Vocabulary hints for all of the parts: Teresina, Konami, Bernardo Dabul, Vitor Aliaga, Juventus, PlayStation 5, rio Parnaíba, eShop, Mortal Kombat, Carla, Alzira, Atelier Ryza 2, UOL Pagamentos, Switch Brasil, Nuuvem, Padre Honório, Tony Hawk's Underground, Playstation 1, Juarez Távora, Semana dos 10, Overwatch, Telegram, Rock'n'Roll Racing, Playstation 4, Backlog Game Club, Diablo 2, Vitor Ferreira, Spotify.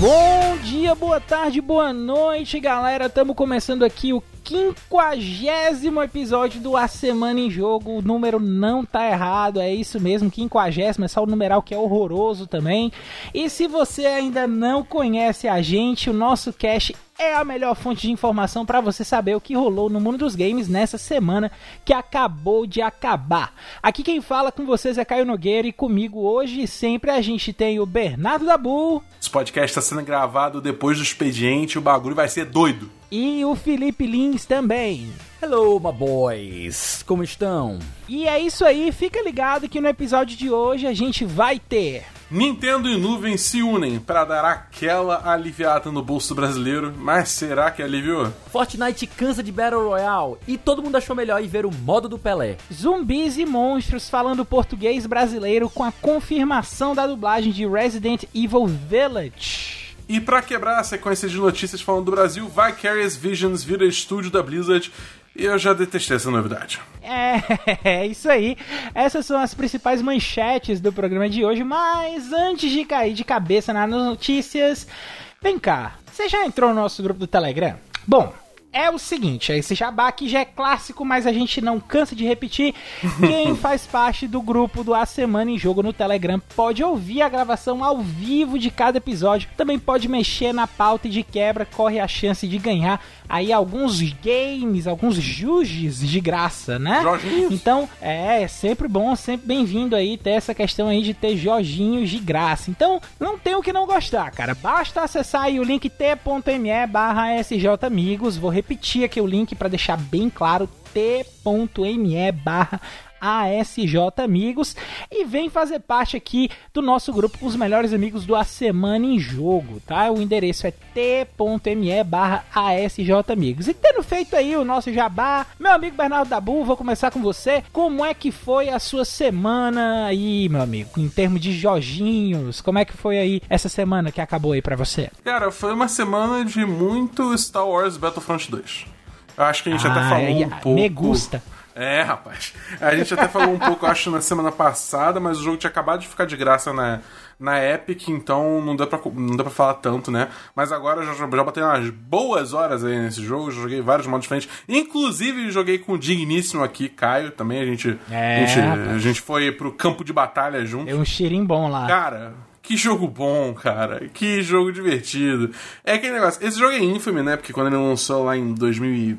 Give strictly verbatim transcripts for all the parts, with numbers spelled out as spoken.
Bom dia, boa tarde, boa noite, galera. Estamos começando aqui o quinquagésimo episódio do A Semana em Jogo. O número não tá errado, é isso mesmo, quinquagésimo, é só o numeral que é horroroso também. E se você ainda não conhece a gente, o nosso cast é a melhor fonte de informação para você saber o que rolou no mundo dos games nessa semana que acabou de acabar. Aqui quem fala com vocês é Caio Nogueira e comigo hoje e sempre a gente tem o Bernardo Dabul. Esse podcast está sendo gravado depois do expediente, o bagulho vai ser doido. E o Felipe Lins também. Hello, my boys. Como estão? E é isso aí, fica ligado que no episódio de hoje a gente vai ter... Nintendo e Nuuvem se unem para dar aquela aliviada no bolso brasileiro, mas será que aliviou? Fortnite cansa de Battle Royale e todo mundo achou melhor ir ver o modo do Pelé. Zumbis e monstros falando português brasileiro com a confirmação da dublagem de Resident Evil Village. E pra quebrar a sequência de notícias falando do Brasil, Vicarious Visions vira estúdio da Blizzard e eu já detestei essa novidade. É, é isso aí. Essas são as principais manchetes do programa de hoje, mas antes de cair de cabeça nas notícias, vem cá, você já entrou no nosso grupo do Telegram? Bom... É o seguinte, esse jabá aqui já é clássico, mas a gente não cansa de repetir. Quem faz parte do grupo do A Semana em Jogo no Telegram pode ouvir a gravação ao vivo de cada episódio. Também pode mexer na pauta e de quebra corre a chance de ganhar aí alguns games, alguns juges de graça, né? Jorginhos. Então, é, é sempre bom, sempre bem-vindo aí ter essa questão aí de ter jorginhos de graça. Então, não tem o que não gostar, cara. Basta acessar aí o link t.me barra sjamigos, vou repetir. Repetir aqui o link para deixar bem claro, t.me barra asjamigos, e vem fazer parte aqui do nosso grupo com os melhores amigos do A Semana em Jogo, tá? O endereço é t.me barra asjamigos. E tendo feito aí o nosso jabá, meu amigo Bernardo Dabul, vou começar com você. Como é que foi a sua semana aí, meu amigo, em termos de jorginhos? Como é que foi aí essa semana que acabou aí pra você? Cara, foi uma semana de muito Star Wars Battlefront dois. Eu acho que a gente ah, até falou é, um pouco... Me gusta. É, rapaz. A gente até falou um pouco, acho, na semana passada, mas o jogo tinha acabado de ficar de graça na, na Epic, então não dá pra, não dá pra falar tanto, né? Mas agora eu já, já botei umas boas horas aí nesse jogo, já joguei vários modos diferentes. Inclusive, joguei com o digníssimo aqui, Caio, também. A gente, é, a, gente a gente foi pro campo de batalha junto. Deu um cheirinho bom lá. Cara... Que jogo bom, cara. Que jogo divertido. É aquele negócio. Esse jogo é ínfame, né? Porque quando ele lançou lá em dois mil e...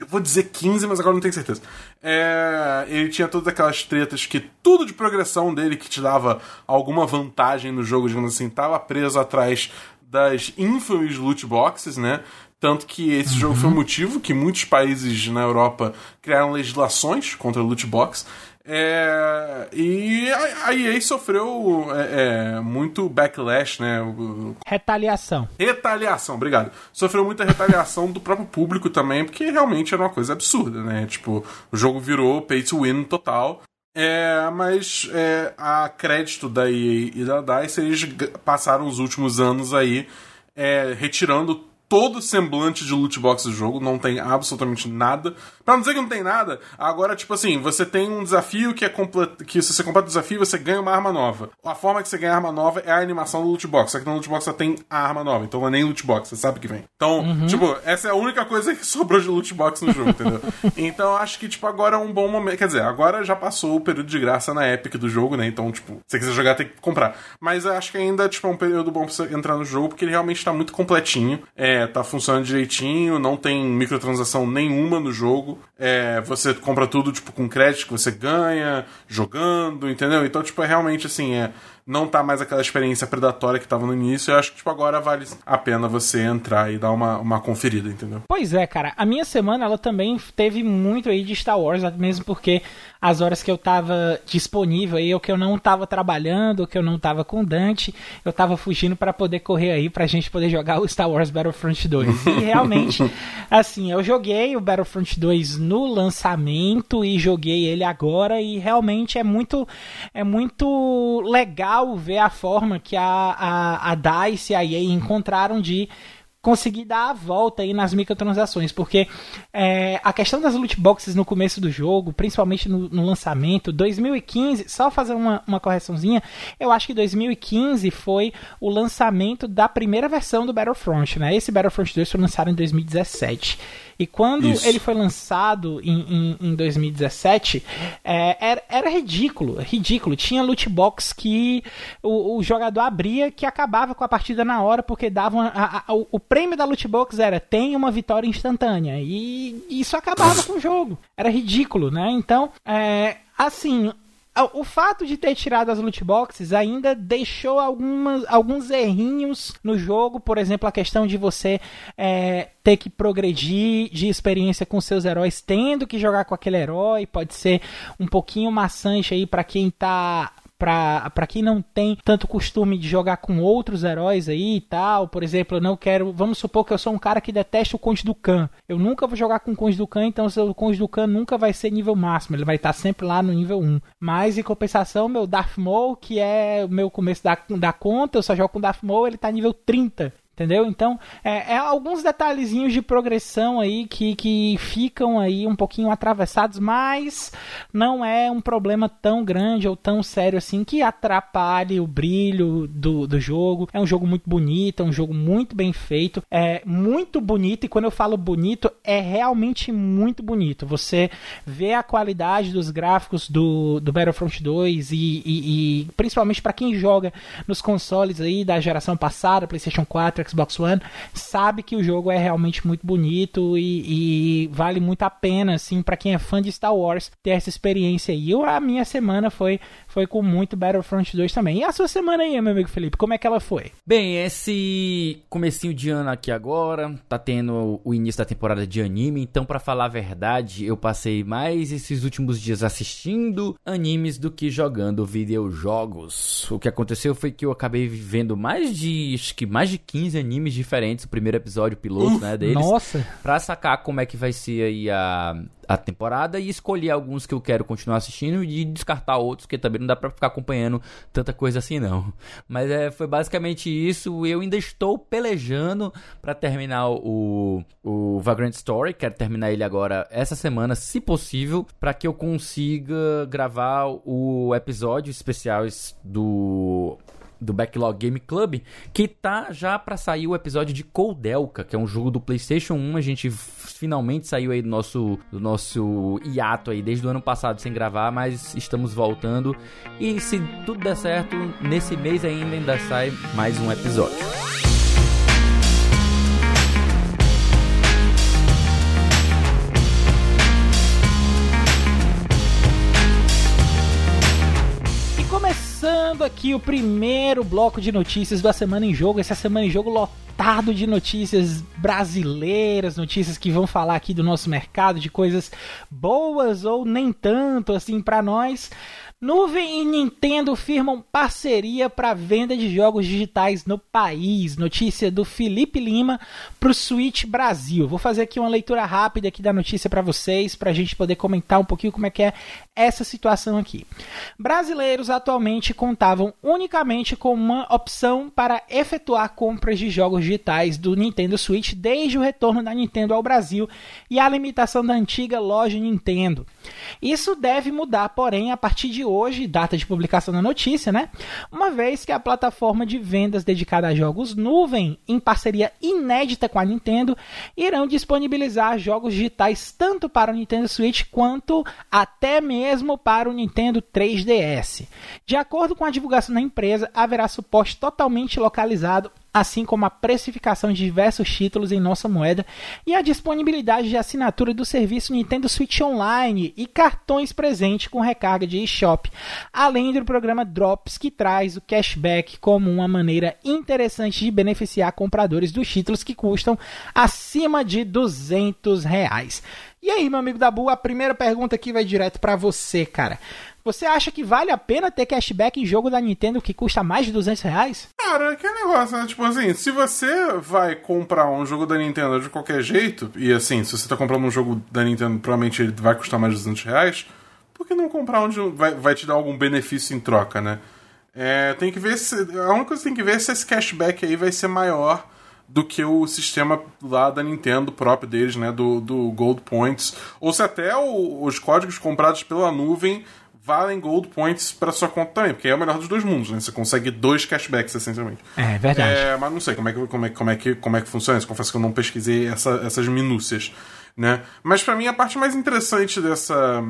Eu vou dizer quinze, mas agora não tenho certeza. É... Ele tinha todas aquelas tretas que tudo de progressão dele que te dava alguma vantagem no jogo, digamos assim, tava preso atrás das ínfames loot boxes, né? Tanto que esse uhum. jogo foi o motivo que muitos países na Europa criaram legislações contra loot box. É, e a E A sofreu é, é, muito backlash, né? Retaliação. Retaliação, obrigado. Sofreu muita retaliação do próprio público também, porque realmente era uma coisa absurda, né? Tipo, o jogo virou pay to win total. É, mas é, a crédito da E A e da DICE, eles passaram os últimos anos aí é, retirando todo semblante de loot box do jogo, não tem absolutamente nada. Pra não dizer que não tem nada, agora, tipo assim, você tem um desafio que é completo, que se você completa o desafio, você ganha uma arma nova. A forma que você ganha a arma nova é a animação do loot box, só que no loot box só tem a arma nova, então não é nem loot box, você sabe que vem. Então, uhum. tipo, essa é a única coisa que sobrou de loot box no jogo, entendeu? Então, acho que, tipo, agora é um bom momento, quer dizer, agora já passou o período de graça na Epic do jogo, né? Então, tipo, se você quiser jogar, tem que comprar. Mas eu acho que ainda, tipo, é um período bom pra você entrar no jogo, porque ele realmente tá muito completinho, é, tá funcionando direitinho, não tem microtransação nenhuma no jogo. É, você compra tudo, tipo, com crédito que você ganha, jogando, entendeu? Então, tipo, é realmente, assim, é, não tá mais aquela experiência predatória que tava no início. Eu acho que, tipo, agora vale a pena você entrar e dar uma, uma conferida, entendeu? Pois é, cara. A minha semana, ela também teve muito aí de Star Wars, mesmo porque as horas que eu tava disponível aí, ou que eu não tava trabalhando, ou que eu não tava com o Dante, eu tava fugindo pra poder correr aí, pra gente poder jogar o Star Wars Battlefront dois. E realmente, assim, eu joguei o Battlefront dois no lançamento e joguei ele agora, e realmente é muito, é muito legal legal ver a forma que a, a, a DICE e a E A encontraram de conseguir dar a volta aí nas microtransações, porque é, a questão das loot boxes no começo do jogo, principalmente no, no lançamento, dois mil e quinze, só fazer uma, uma correçãozinha, eu acho que dois mil e quinze foi o lançamento da primeira versão do Battlefront, né? Esse Battlefront dois foi lançado em dois mil e dezessete. E quando Isso. ele foi lançado em, em, em dois mil e dezessete, é, era, era ridículo, ridículo. Tinha loot box que o, o jogador abria, que acabava com a partida na hora, porque davam a, a, o, o prêmio da loot box era, tem uma vitória instantânea. E isso acabava com o jogo. Era ridículo, né? Então, é, assim... O fato de ter tirado as loot boxes ainda deixou algumas, alguns errinhos no jogo. Por exemplo, a questão de você é, ter que progredir de experiência com seus heróis, tendo que jogar com aquele herói. Pode ser um pouquinho maçante aí para quem tá... Para quem não tem tanto costume de jogar com outros heróis aí e tal. Por exemplo, eu não quero... Vamos supor que eu sou um cara que detesta o Conde do Khan. Eu nunca vou jogar com o Conde do Khan, então o Conde do Khan nunca vai ser nível máximo. Ele vai estar sempre lá no nível um. Mas, em compensação, meu Darth Maul, que é o meu começo da, da conta, eu só jogo com o Darth Maul, ele tá nível trinta. Entendeu? Então, é, é alguns detalhezinhos de progressão aí que, que ficam aí um pouquinho atravessados, mas não é um problema tão grande ou tão sério assim que atrapalhe o brilho do, do jogo. É um jogo muito bonito, é um jogo muito bem feito, é muito bonito, e quando eu falo bonito, é realmente muito bonito. Você vê a qualidade dos gráficos do, do Battlefront dois e, e, e principalmente para quem joga nos consoles aí da geração passada, PlayStation quatro, Xbox One, sabe que o jogo é realmente muito bonito e, e vale muito a pena, assim, pra quem é fã de Star Wars, ter essa experiência aí. Eu, a minha semana foi, foi com muito Battlefront dois também. E a sua semana aí, meu amigo Felipe, como é que ela foi? Bem, esse comecinho de ano aqui agora, tá tendo o início da temporada de anime, então pra falar a verdade, eu passei mais esses últimos dias assistindo animes do que jogando videojogos. O que aconteceu foi que eu acabei vendo mais de, acho que mais de quinze animes diferentes, o primeiro episódio piloto, uh, né, deles. Nossa! Pra sacar como é que vai ser aí a, a temporada e escolher alguns que eu quero continuar assistindo e descartar outros, que também não dá pra ficar acompanhando tanta coisa assim, não. Mas é, foi basicamente isso. Eu ainda estou pelejando pra terminar o, o Vagrant Story. Quero terminar ele agora essa semana, se possível, pra que eu consiga gravar o episódio especiais do... do Backlog Game Club, que tá já pra sair o episódio de Coldelka, que é um jogo do PlayStation um, a gente finalmente saiu aí do nosso, do nosso hiato aí, desde o ano passado sem gravar, mas estamos voltando, e se tudo der certo, nesse mês ainda, ainda sai mais um episódio. Começando aqui o primeiro bloco de notícias da Semana em Jogo, essa Semana em Jogo lotado de notícias brasileiras, notícias que vão falar aqui do nosso mercado, de coisas boas ou nem tanto assim pra nós. Nuuvem e Nintendo firmam parceria para venda de jogos digitais no país. Notícia do Felipe Lima para o Switch Brasil. Vou fazer aqui uma leitura rápida aqui da notícia para vocês, para a gente poder comentar um pouquinho como é que é essa situação aqui. Brasileiros atualmente contavam unicamente com uma opção para efetuar compras de jogos digitais do Nintendo Switch desde o retorno da Nintendo ao Brasil e a limitação da antiga loja Nintendo. Isso deve mudar, porém, a partir de hoje. Hoje, data de publicação da notícia, né? Uma vez que a plataforma de vendas dedicada a jogos Nuuvem, em parceria inédita com a Nintendo, irão disponibilizar jogos digitais tanto para o Nintendo Switch quanto até mesmo para o Nintendo três D S. De acordo com a divulgação da empresa, haverá suporte totalmente localizado, assim como a precificação de diversos títulos em nossa moeda e a disponibilidade de assinatura do serviço Nintendo Switch Online e cartões presente com recarga de eShop, além do programa Drops, que traz o cashback como uma maneira interessante de beneficiar compradores dos títulos que custam acima de duzentos reais. E aí, meu amigo Dabu, a primeira pergunta aqui vai direto para você, cara. Você acha que vale a pena ter cashback em jogo da Nintendo que custa mais de duzentos reais? Cara, que negócio, né? Tipo assim, se você vai comprar um jogo da Nintendo de qualquer jeito, e assim, se você tá comprando um jogo da Nintendo, provavelmente ele vai custar mais de duzentos reais, por que não comprar onde vai, vai te dar algum benefício em troca, né? É, tem que ver se, a única coisa que tem que ver é se esse cashback aí vai ser maior do que o sistema lá da Nintendo próprio deles, né, do, do Gold Points, ou se até o, os códigos comprados pela Nuuvem valem Gold Points para sua conta também, porque é o melhor dos dois mundos, né? Você consegue dois cashbacks, essencialmente. É, verdade. É, mas não sei como é, que, como, é, como, é que, como é que funciona isso, confesso que eu não pesquisei essa, essas minúcias, né? Mas para mim a parte mais interessante dessa...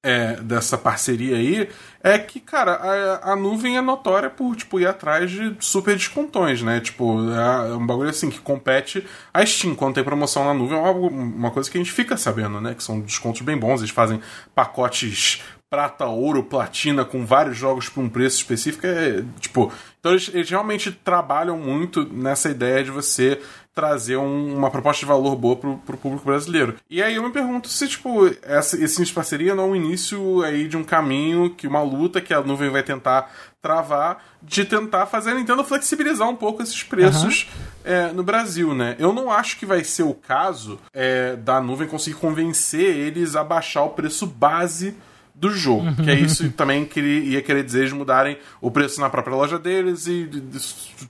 É, dessa parceria aí, é que, cara, a, a Nuuvem é notória por, tipo, ir atrás de super descontões, né? Tipo, é um bagulho assim que compete a Steam. Quando tem promoção na Nuuvem, é uma, uma coisa que a gente fica sabendo, né? Que são descontos bem bons, eles fazem pacotes prata, ouro, platina, com vários jogos por um preço específico, é, tipo... Então eles, eles realmente trabalham muito nessa ideia de você trazer um, uma proposta de valor boa pro, pro público brasileiro. E aí eu me pergunto se, tipo, essa, esse parceria não é o início aí de um caminho, que uma luta que a Nuuvem vai tentar travar, de tentar fazer a Nintendo flexibilizar um pouco esses preços, uhum, é, no Brasil, né? Eu não acho que vai ser o caso é, da Nuuvem conseguir convencer eles a baixar o preço base do jogo, que é isso também que ele ia querer dizer, de mudarem o preço na própria loja deles e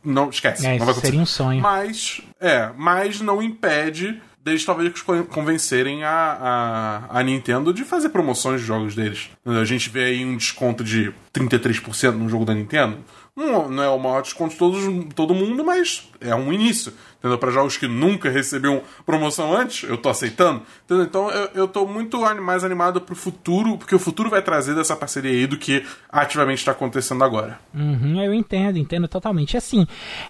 não esquece, é, não vai acontecer. Seria um sonho. Mas, é, mas não impede deles talvez convencerem a, a, a Nintendo de fazer promoções de jogos deles. A gente vê aí um desconto de trinta e três por cento no jogo da Nintendo. Não, não é o maior desconto de todos, todo mundo, mas é um início. Entendeu? Para jogos que nunca recebiam promoção antes, eu tô aceitando. Entendeu? Então eu, eu tô muito mais animado pro futuro, porque o futuro vai trazer dessa parceria aí do que ativamente tá acontecendo agora. Uhum, eu entendo, entendo totalmente. Assim,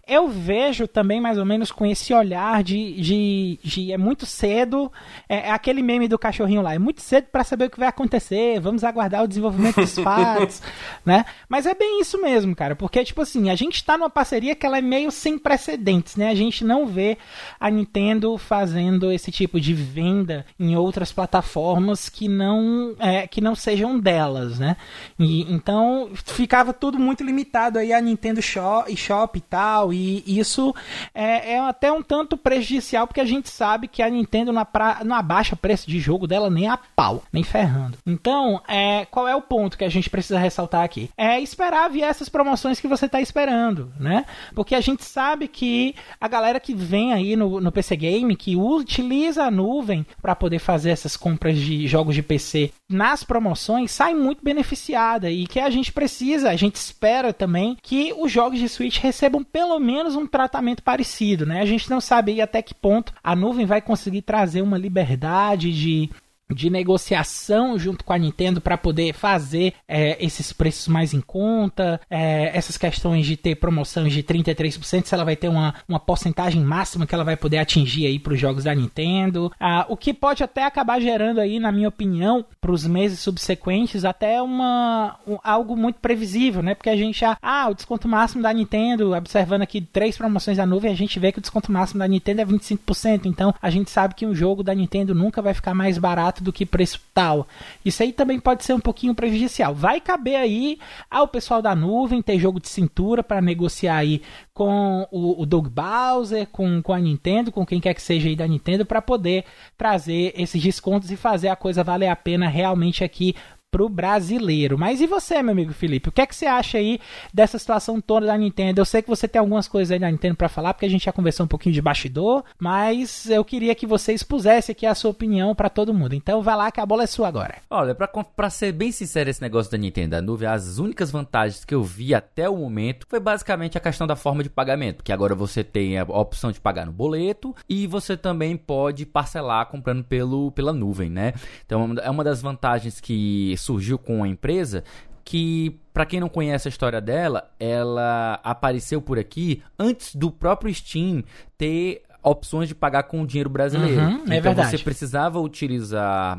eu vejo também mais ou menos com esse olhar de... de, de é muito cedo, é, é aquele meme do cachorrinho lá, é muito cedo para saber o que vai acontecer, vamos aguardar o desenvolvimento dos fatos, né? Mas é bem isso mesmo, cara, porque tipo assim, a gente tá numa parceria que ela é meio sem precedentes, né? A gente não vê a Nintendo fazendo esse tipo de venda em outras plataformas que não, é, que não sejam delas, né? E, então, ficava tudo muito limitado aí a Nintendo Shop, eShop e tal, e isso é, é até um tanto prejudicial, porque a gente sabe que a Nintendo não, pra, não abaixa preço de jogo dela nem a pau, nem ferrando. Então, é, qual é o ponto que a gente precisa ressaltar aqui? É esperar vir essas promoções que você está esperando, né? Porque a gente sabe que a galera que vem aí no, no P C Game, que utiliza a Nuuvem para poder fazer essas compras de jogos de P C nas promoções, sai muito beneficiada, e que a gente precisa, a gente espera também que os jogos de Switch recebam pelo menos um tratamento parecido, né? A gente não sabe aí até que ponto a Nuuvem vai conseguir trazer uma liberdade de... de negociação junto com a Nintendo para poder fazer é, esses preços mais em conta, é, essas questões de ter promoções de trinta e três por cento, se ela vai ter uma, uma porcentagem máxima que ela vai poder atingir aí para os jogos da Nintendo, ah, o que pode até acabar gerando aí, na minha opinião, para os meses subsequentes, até uma, um, algo muito previsível, né? Porque a gente já, ah, o desconto máximo da Nintendo, observando aqui três promoções da Nuuvem, a gente vê que o desconto máximo da Nintendo é vinte e cinco por cento, então a gente sabe que um jogo da Nintendo nunca vai ficar mais barato do que preço tal. Isso aí também pode ser um pouquinho prejudicial. Vai caber aí ao pessoal da Nuuvem ter jogo de cintura para negociar aí com o, o Doug Bowser, com, com a Nintendo, com quem quer que seja aí da Nintendo, para poder trazer esses descontos e fazer a coisa valer a pena realmente aqui pro brasileiro. Mas e você, meu amigo Felipe? O que é que você acha aí dessa situação toda da Nintendo? Eu sei que você tem algumas coisas aí da Nintendo para falar, porque a gente já conversou um pouquinho de bastidor, mas eu queria que você expusesse aqui a sua opinião para todo mundo. Então vai lá que a bola é sua agora. Olha, pra, pra ser bem sincero, esse negócio da Nintendo, da Nuuvem, as únicas vantagens que eu vi até o momento foi basicamente a questão da forma de pagamento, que agora você tem a opção de pagar no boleto e você também pode parcelar comprando pelo, pela Nuuvem, né? Então é uma das vantagens que surgiu com a empresa, que pra quem não conhece a história dela, ela apareceu por aqui antes do próprio Steam ter opções de pagar com o dinheiro brasileiro. Uhum, então é verdade. Você precisava utilizar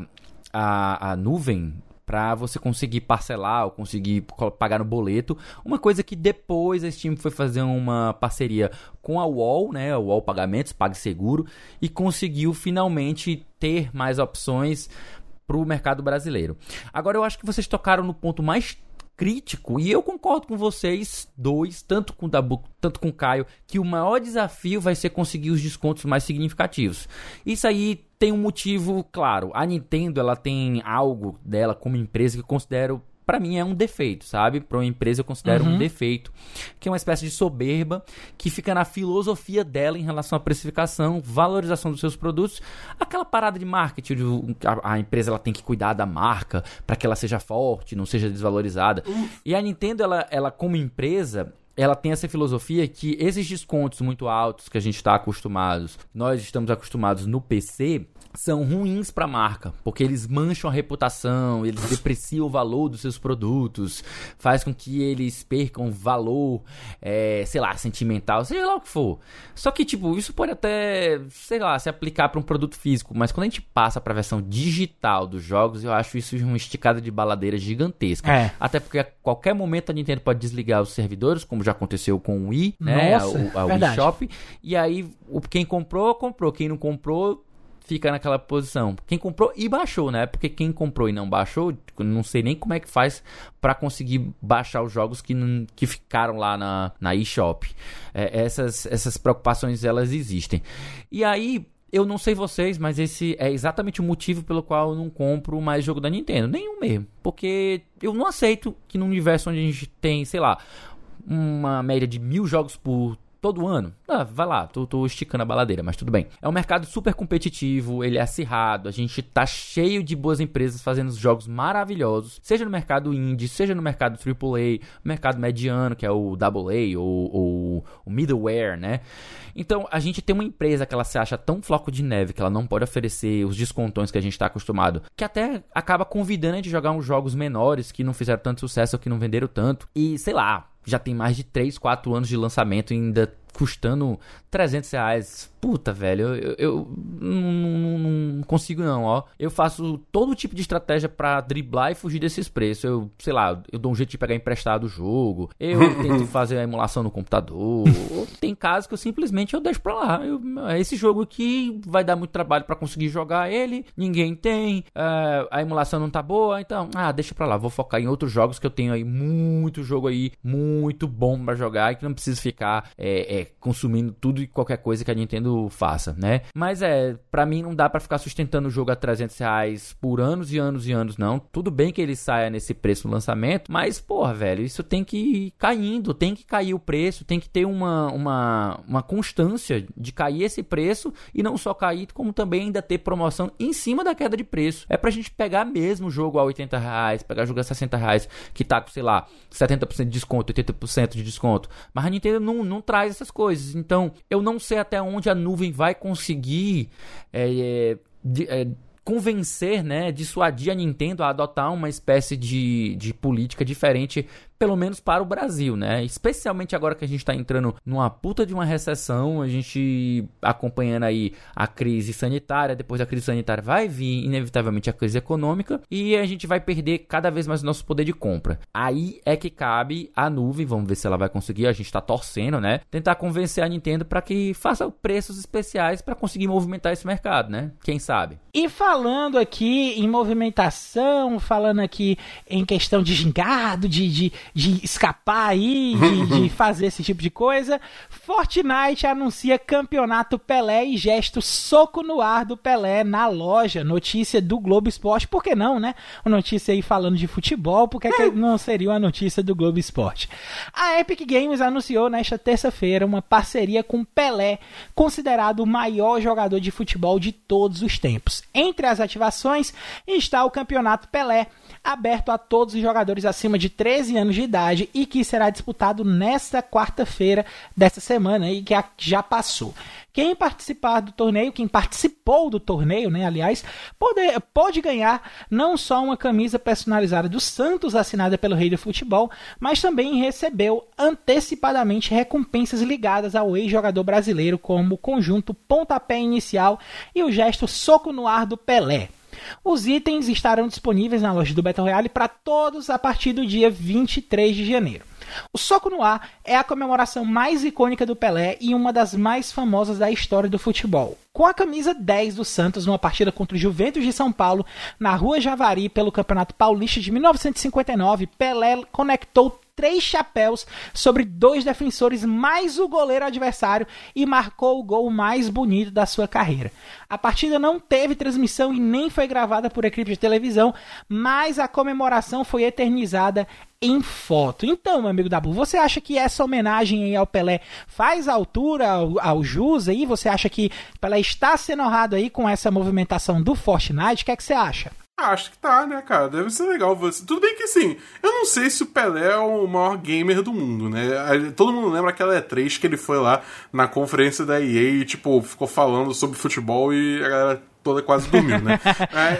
a, a Nuuvem para você conseguir parcelar ou conseguir pagar no boleto. Uma coisa que depois a Steam foi fazer uma parceria com a U O L, né? A U O L Pagamentos, PagSeguro, e conseguiu finalmente ter mais opções para o mercado brasileiro. Agora, eu acho que vocês tocaram no ponto mais crítico, e eu concordo com vocês dois, tanto com o Dabu, tanto com o Caio, que o maior desafio vai ser conseguir os descontos mais significativos. Isso aí tem um motivo claro. A Nintendo, ela tem algo dela como empresa que eu considero pra mim é um defeito, sabe? Pra uma empresa eu considero uhum. um defeito, que é uma espécie de soberba que fica na filosofia dela em relação à precificação, valorização dos seus produtos, aquela parada de marketing, de, a, a empresa ela tem que cuidar da marca pra que ela seja forte, não seja desvalorizada. Uhum. E a Nintendo, ela, ela como empresa... ela tem essa filosofia que esses descontos muito altos que a gente está acostumados, nós estamos acostumados no P C, são ruins para a marca, porque eles mancham a reputação, eles depreciam o valor dos seus produtos, faz com que eles percam valor, é, sei lá, sentimental, seja lá o que for. Só que, tipo, isso pode até, sei lá, se aplicar para um produto físico, mas quando a gente passa para a versão digital dos jogos, eu acho isso uma esticada de baladeira gigantesca. É. Até porque a qualquer momento a Nintendo pode desligar os servidores, como já aconteceu com o Wii, né? Nossa, a, a Wii Shop. E aí, quem comprou, comprou. Quem não comprou... fica naquela posição. Quem comprou e baixou, né? Porque quem comprou e não baixou, não sei nem como é que faz pra conseguir baixar os jogos que, não, que ficaram lá na, na eShop. É, essas, essas preocupações, elas existem. E aí... eu não sei vocês, mas esse é exatamente o motivo pelo qual eu não compro mais jogo da Nintendo. Nenhum mesmo. Porque eu não aceito que num universo onde a gente tem, sei lá, uma média de mil jogos por todo ano. Ah, vai lá, tô, tô esticando a baladeira, mas tudo bem. É um mercado super competitivo, ele é acirrado, a gente tá cheio de boas empresas fazendo jogos maravilhosos, seja no mercado indie, seja no mercado triplo A, mercado mediano, que é o double A ou, ou o middleware, né? Então, a gente tem uma empresa que ela se acha tão floco de neve, que ela não pode oferecer os descontões que a gente tá acostumado, que até acaba convidando a gente a jogar uns jogos menores, que não fizeram tanto sucesso, que não venderam tanto, e sei lá, já tem mais de três, quatro anos de lançamento e ainda custando trezentos reais. Puta, velho, eu, eu, eu não, não, não consigo não, ó. Eu faço todo tipo de estratégia pra driblar e fugir desses preços. Eu, sei lá, eu dou um jeito de pegar emprestado o jogo. Eu tento fazer a emulação no computador. Tem casos que eu simplesmente eu deixo pra lá. Eu, esse jogo aqui vai dar muito trabalho pra conseguir jogar ele. Ninguém tem. Uh, a emulação não tá boa. Então, ah, deixa pra lá. Vou focar em outros jogos que eu tenho aí. Muito jogo aí, muito bom pra jogar. E que não preciso ficar... É, é, consumindo tudo e qualquer coisa que a Nintendo faça, né? Mas é, pra mim não dá pra ficar sustentando o jogo a trezentos reais por anos e anos e anos, não. Tudo bem que ele saia nesse preço no lançamento, mas, porra, velho, isso tem que ir caindo, tem que cair o preço, tem que ter uma, uma, uma constância de cair esse preço e não só cair, como também ainda ter promoção em cima da queda de preço. É pra gente pegar mesmo o jogo a oitenta reais, pegar o jogo a sessenta reais, que tá com, sei lá, setenta por cento de desconto, oitenta por cento de desconto. Mas a Nintendo não, não traz essas coisas, então eu não sei até onde a Nuuvem vai conseguir é, de, é, convencer, né, dissuadir a Nintendo a adotar uma espécie de, de política diferente, pelo menos para o Brasil, né, especialmente agora que a gente tá entrando numa puta de uma recessão, a gente acompanhando aí a crise sanitária, depois da crise sanitária vai vir inevitavelmente a crise econômica e a gente vai perder cada vez mais o nosso poder de compra. Aí é que cabe a Nuuvem, vamos ver se ela vai conseguir, a gente tá torcendo, né, tentar convencer a Nintendo para que faça preços especiais para conseguir movimentar esse mercado, né, quem sabe. E falando aqui em movimentação, falando aqui em questão de gingado, de... de... de escapar aí, de, de fazer esse tipo de coisa. Fortnite anuncia campeonato Pelé e gesto soco no ar do Pelé na loja. Notícia do Globo Esporte, por que não, né? Uma notícia aí falando de futebol, por que, é. que não seria uma notícia do Globo Esporte? A Epic Games anunciou nesta terça-feira uma parceria com Pelé, considerado o maior jogador de futebol de todos os tempos. Entre as ativações está o campeonato Pelé, aberto a todos os jogadores acima de treze anos de idade e que será disputado nesta quarta-feira desta semana e que já passou. Quem participar do torneio, quem participou do torneio, né, aliás, pode, pode ganhar não só uma camisa personalizada do Santos, assinada pelo Rei do Futebol, mas também recebeu antecipadamente recompensas ligadas ao ex-jogador brasileiro, como o conjunto Pontapé Inicial e o gesto Soco no Ar do Pelé. Os itens estarão disponíveis na loja do Battle Royale para todos a partir do dia vinte e três de janeiro. O Soco no Ar é a comemoração mais icônica do Pelé e uma das mais famosas da história do futebol. Com a camisa dez do Santos numa partida contra o Juventus de São Paulo, na Rua Javari, pelo Campeonato Paulista de mil novecentos e cinquenta e nove, Pelé conectou três chapéus sobre dois defensores mais o goleiro adversário e marcou o gol mais bonito da sua carreira. A partida não teve transmissão e nem foi gravada por equipe de televisão, mas a comemoração foi eternizada em foto. Então, meu amigo Dabu, você acha que essa homenagem aí ao Pelé faz altura ao, ao jus aí? Você acha que Pelé está sendo honrado aí com essa movimentação do Fortnite? O que é que você acha? Ah, acho que tá, né, cara? Deve ser legal. Você... Tudo bem que, assim, eu não sei se o Pelé é o maior gamer do mundo, né? Todo mundo lembra aquela E três que ele foi lá na conferência da E A e, tipo, ficou falando sobre futebol e a galera toda quase dormiu, né?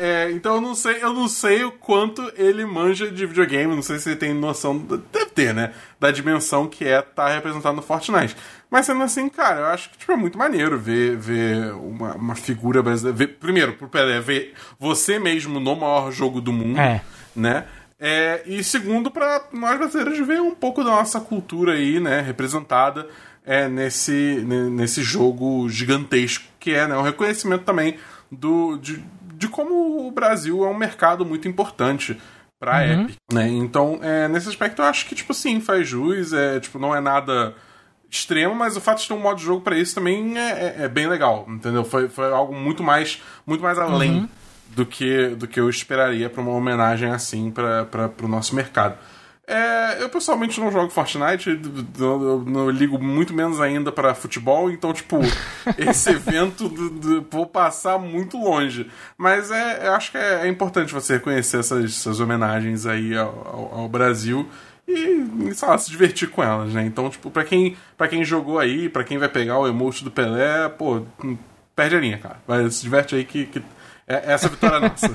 é, é, então eu não sei, eu não sei o quanto ele manja de videogame, não sei se ele tem noção, deve ter, né? Da dimensão que é estar representado no Fortnite. Mas sendo assim, cara, eu acho que tipo, é muito maneiro ver, ver uma, uma figura brasileira. Ver, primeiro, pro Pelé, ver você mesmo no maior jogo do mundo, é. né? É, e segundo, pra nós brasileiros ver um pouco da nossa cultura aí, né? Representada é, nesse, nesse jogo gigantesco que é, né? O reconhecimento também. Do, de, de como o Brasil é um mercado muito importante pra a Epic, né? Então, é, nesse aspecto, eu acho que, tipo, sim, faz jus, é, tipo, não é nada extremo, mas o fato de ter um modo de jogo pra isso também é, é, é bem legal, entendeu? Foi, foi algo muito mais, muito mais além uhum. do, que, do que eu esperaria pra uma homenagem assim pra, pra, pro nosso mercado. É, eu pessoalmente não jogo Fortnite, eu não ligo muito menos ainda pra futebol, então, tipo, esse evento do, do, vou passar muito longe. Mas é, eu acho que é, é importante você reconhecer essas, essas homenagens aí ao, ao, ao Brasil e, sei lá, se divertir com elas, né? Então, tipo, pra quem, pra quem jogou aí, pra quem vai pegar o emote do Pelé, pô, perde a linha, cara. Vai, se diverte aí que... que essa vitória é nossa.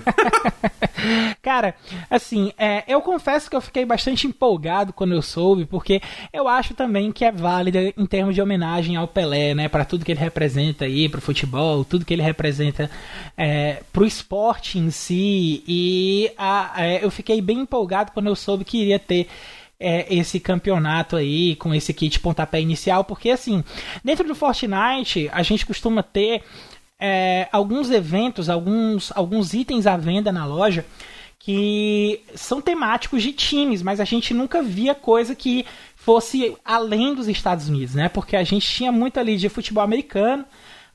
Cara, assim, é, eu confesso que eu fiquei bastante empolgado quando eu soube, porque eu acho também que é válida em termos de homenagem ao Pelé, né? Para tudo que ele representa aí, para o futebol, tudo que ele representa é, para o esporte em si. E a, a, eu fiquei bem empolgado quando eu soube que iria ter É, esse campeonato aí com esse kit pontapé inicial, porque assim, dentro do Fortnite a gente costuma ter É, alguns eventos, alguns, alguns itens à venda na loja que são temáticos de times, mas a gente nunca via coisa que fosse além dos Estados Unidos, né? Porque a gente tinha muito ali de futebol americano,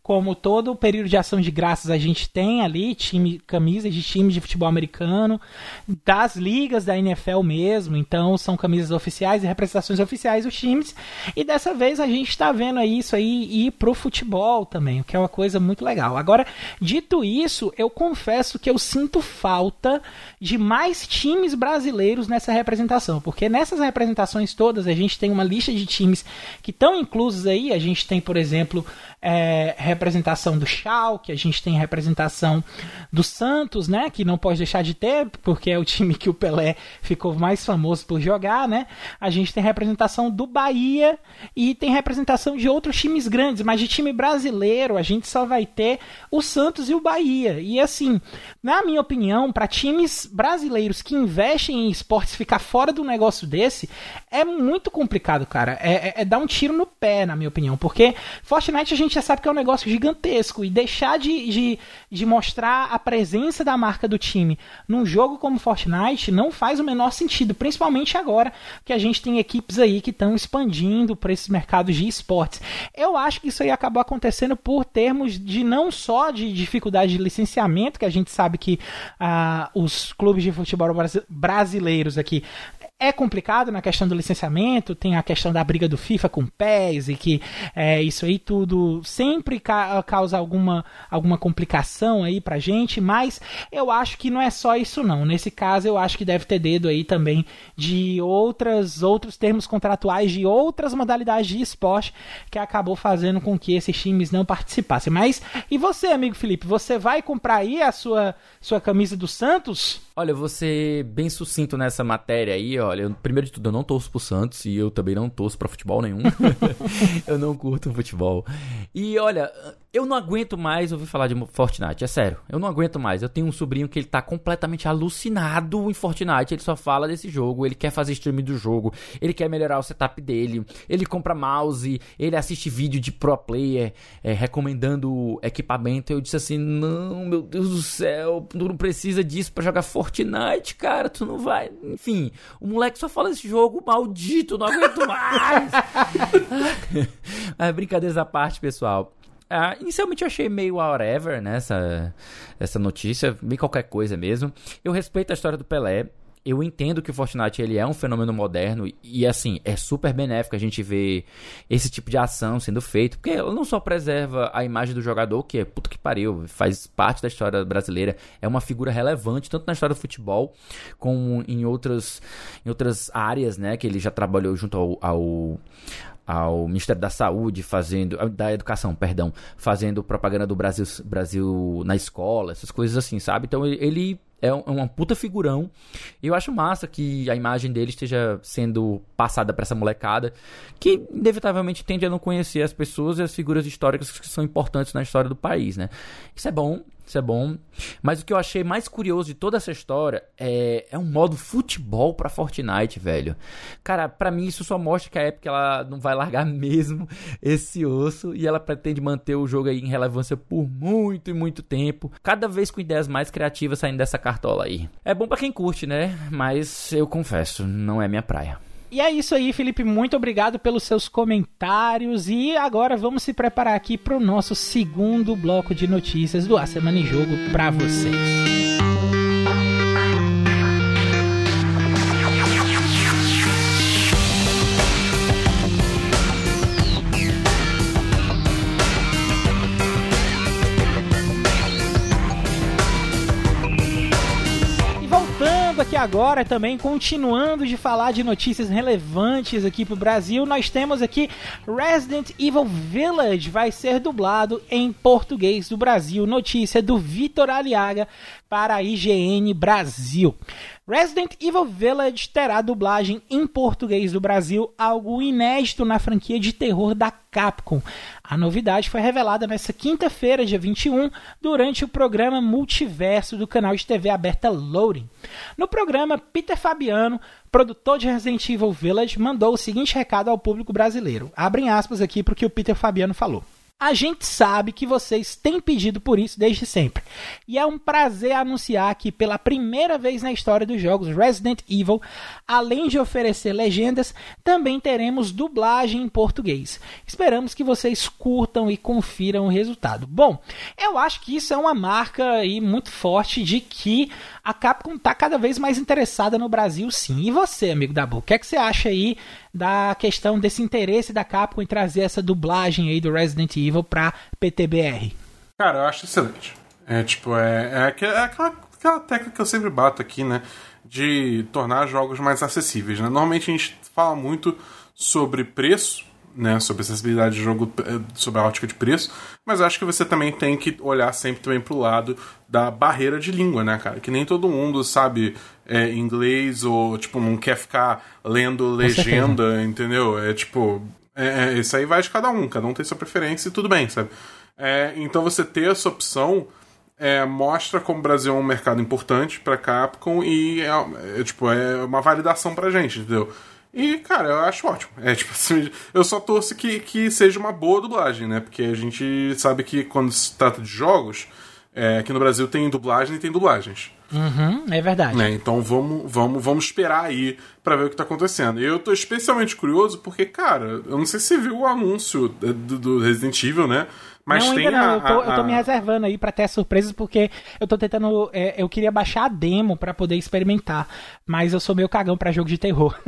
como todo o período de ação de graças a gente tem ali, time, camisas de times de futebol americano, das ligas da N F L mesmo, então são camisas oficiais e representações oficiais dos times, e dessa vez a gente está vendo isso aí ir pro futebol também, o que é uma coisa muito legal. Agora, dito isso, eu confesso que eu sinto falta de mais times brasileiros nessa representação, porque nessas representações todas a gente tem uma lista de times que estão inclusos aí, a gente tem, por exemplo, é, representação do Schalke, a gente tem representação do Santos, né, que não pode deixar de ter, porque é o time que o Pelé ficou mais famoso por jogar, né, a gente tem representação do Bahia e tem representação de outros times grandes, mas de time brasileiro a gente só vai ter o Santos e o Bahia, e assim, na minha opinião, para times brasileiros que investem em esportes ficar fora do negócio desse, é muito complicado, cara, é, é, é dar um tiro no pé, na minha opinião, porque Fortnite a gente já sabe que é um negócio gigantesco, e deixar de, de, de mostrar a presença da marca do time num jogo como Fortnite não faz o menor sentido, principalmente agora que a gente tem equipes aí que estão expandindo para esses mercados de esportes. Eu acho que isso aí acabou acontecendo por termos de não só de dificuldade de licenciamento, que a gente sabe que ah, os clubes de futebol brasileiros aqui é complicado na questão do licenciamento, tem a questão da briga do FIFA com o P E S e que é, isso aí tudo sempre ca- causa alguma, alguma complicação aí pra gente, mas eu acho que não é só isso não. Nesse caso eu acho que deve ter dedo aí também de outras, outros termos contratuais, de outras modalidades de esporte que acabou fazendo com que esses times não participassem. Mas, e você, amigo Felipe, você vai comprar aí a sua, sua camisa do Santos? Olha, eu vou ser bem sucinto nessa matéria aí, ó. Olha, eu, primeiro de tudo, eu não torço pro Santos e eu também não torço pra futebol nenhum. Eu não curto futebol. E olha, Eu não aguento mais ouvir falar de Fortnite, é sério. Eu não aguento mais. Eu tenho um sobrinho que ele tá completamente alucinado em Fortnite. Ele só fala desse jogo, ele quer fazer stream do jogo, ele quer melhorar o setup dele, ele compra mouse, ele assiste vídeo de pro player é, recomendando equipamento. Eu disse assim, não, meu Deus do céu, tu não precisa disso pra jogar Fortnite, cara, tu não vai... Enfim, o moleque só fala desse jogo maldito, não aguento mais. Mas brincadeiras à parte, pessoal. Ah, inicialmente eu achei meio whatever, né, essa, essa notícia, meio qualquer coisa mesmo. Eu respeito a história do Pelé, eu entendo que o Fortnite ele é um fenômeno moderno e, assim, é super benéfico a gente ver esse tipo de ação sendo feito, porque ela não só preserva a imagem do jogador, que é puta que pariu, faz parte da história brasileira, é uma figura relevante, tanto na história do futebol como em outras, em outras áreas, né, que ele já trabalhou junto ao... ao ao Ministério da Saúde, fazendo da Educação, perdão, fazendo propaganda do Brasil, Brasil na escola, essas coisas assim, sabe? Então ele é uma puta figurão. Eu acho massa que a imagem dele esteja sendo passada pra essa molecada que inevitavelmente tende a não conhecer as pessoas e as figuras históricas que são importantes na história do país, né? Isso é bom, isso é bom. Mas o que eu achei mais curioso de toda essa história é, é um modo futebol pra Fortnite, velho. Cara, pra mim isso só mostra que a Epic ela não vai largar mesmo esse osso e ela pretende manter o jogo aí em relevância por muito e muito tempo. Cada vez com ideias mais criativas saindo dessa cartola aí. É bom pra quem curte, né? Mas eu confesso, não é minha praia. E é isso aí, Felipe. Muito obrigado pelos seus comentários. E agora vamos se preparar aqui para o nosso segundo bloco de notícias do A Semana em Jogo para vocês. Aqui agora também, continuando de falar de notícias relevantes aqui pro Brasil, nós temos aqui Resident Evil Village vai ser dublado em português do Brasil, notícia do Vitor Aliaga para a I G N Brasil. Resident Evil Village terá dublagem em português do Brasil, algo inédito na franquia de terror da Capcom. A novidade foi revelada nesta quinta-feira, dia vinte e um, durante o programa Multiverso do canal de T V aberta Loading. No programa, Peter Fabiano, produtor de Resident Evil Village, mandou o seguinte recado ao público brasileiro. Abrem aspas aqui para o que o Peter Fabiano falou. A gente sabe que vocês têm pedido por isso desde sempre. E é um prazer anunciar que pela primeira vez na história dos jogos Resident Evil, além de oferecer legendas, também teremos dublagem em português. Esperamos que vocês curtam e confiram o resultado. Bom, eu acho que isso é uma marca aí muito forte de que a Capcom está cada vez mais interessada no Brasil, sim. E você, amigo Dabu, o que é que você acha aí da questão desse interesse da Capcom em trazer essa dublagem aí do Resident Evil pra P T B R? Cara, eu acho excelente. É tipo, é, é, é aquela, aquela técnica que eu sempre bato aqui, né? De tornar jogos mais acessíveis, né? Normalmente a gente fala muito sobre preço, né? Sobre acessibilidade de jogo, sobre a ótica de preço, mas acho que você também tem que olhar sempre também pro lado da barreira de língua, né, cara? Que nem todo mundo sabe é, inglês ou, tipo, não quer ficar lendo legenda, entendeu? É tipo... É, isso aí vai de cada um, cada um tem sua preferência e tudo bem, sabe? É, então você ter essa opção é, mostra como o Brasil é um mercado importante pra Capcom e é, é, tipo, é uma validação pra gente, entendeu? E, cara, eu acho ótimo. É, tipo, assim, eu só torço que, que seja uma boa dublagem, né? Porque a gente sabe que quando se trata de jogos, é, aqui no Brasil tem dublagem e tem dublagens. Uhum, é verdade. Né? Então vamos, vamos, vamos esperar aí pra ver o que tá acontecendo. E eu tô especialmente curioso porque, cara, eu não sei se você viu o anúncio do, do Resident Evil, né? Mas não, tem ainda não. A, eu, tô, a... eu tô me reservando aí pra ter as surpresas, porque eu tô tentando... É, eu queria baixar a demo pra poder experimentar, mas eu sou meio cagão pra jogo de terror.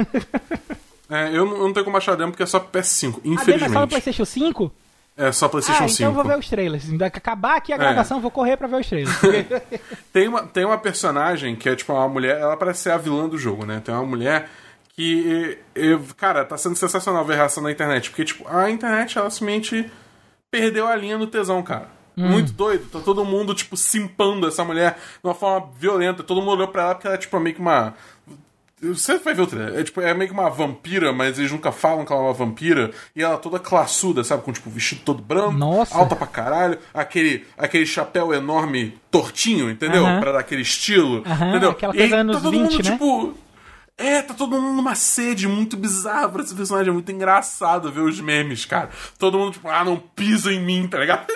é, eu não, eu não tenho como baixar a demo porque é só P S cinco, infelizmente. A demo é só no Playstation cinco? É só PlayStation ah, então cinco. Então eu vou ver os trailers. Acabar aqui a gravação, é. vou correr pra ver os trailers. tem, uma, tem uma personagem que é tipo uma mulher, ela parece ser a vilã do jogo, né? Tem uma mulher que... Eu, cara, tá sendo sensacional ver a reação na internet. Porque, tipo, a internet, ela simplesmente perdeu a linha no tesão, cara. Hum. Muito doido. Tá todo mundo, tipo, simpando essa mulher de uma forma violenta. Todo mundo olhou pra ela porque ela é, tipo, meio que uma... Você vai ver o trailer. É, tipo, é meio que uma vampira, mas eles nunca falam que ela é uma vampira. E ela toda classuda, sabe? Com tipo o vestido todo branco, Nossa. alta pra caralho. Aquele, aquele chapéu enorme tortinho, entendeu? Uh-huh. Pra dar aquele estilo. Uh-huh. Entendeu? Aquela coisa e anos tá todo vinte, mundo, né? Tipo, é, tá todo mundo numa sede muito bizarra pra esse personagem. É muito engraçado ver os memes, cara. Todo mundo tipo, ah, não pisa em mim, tá ligado?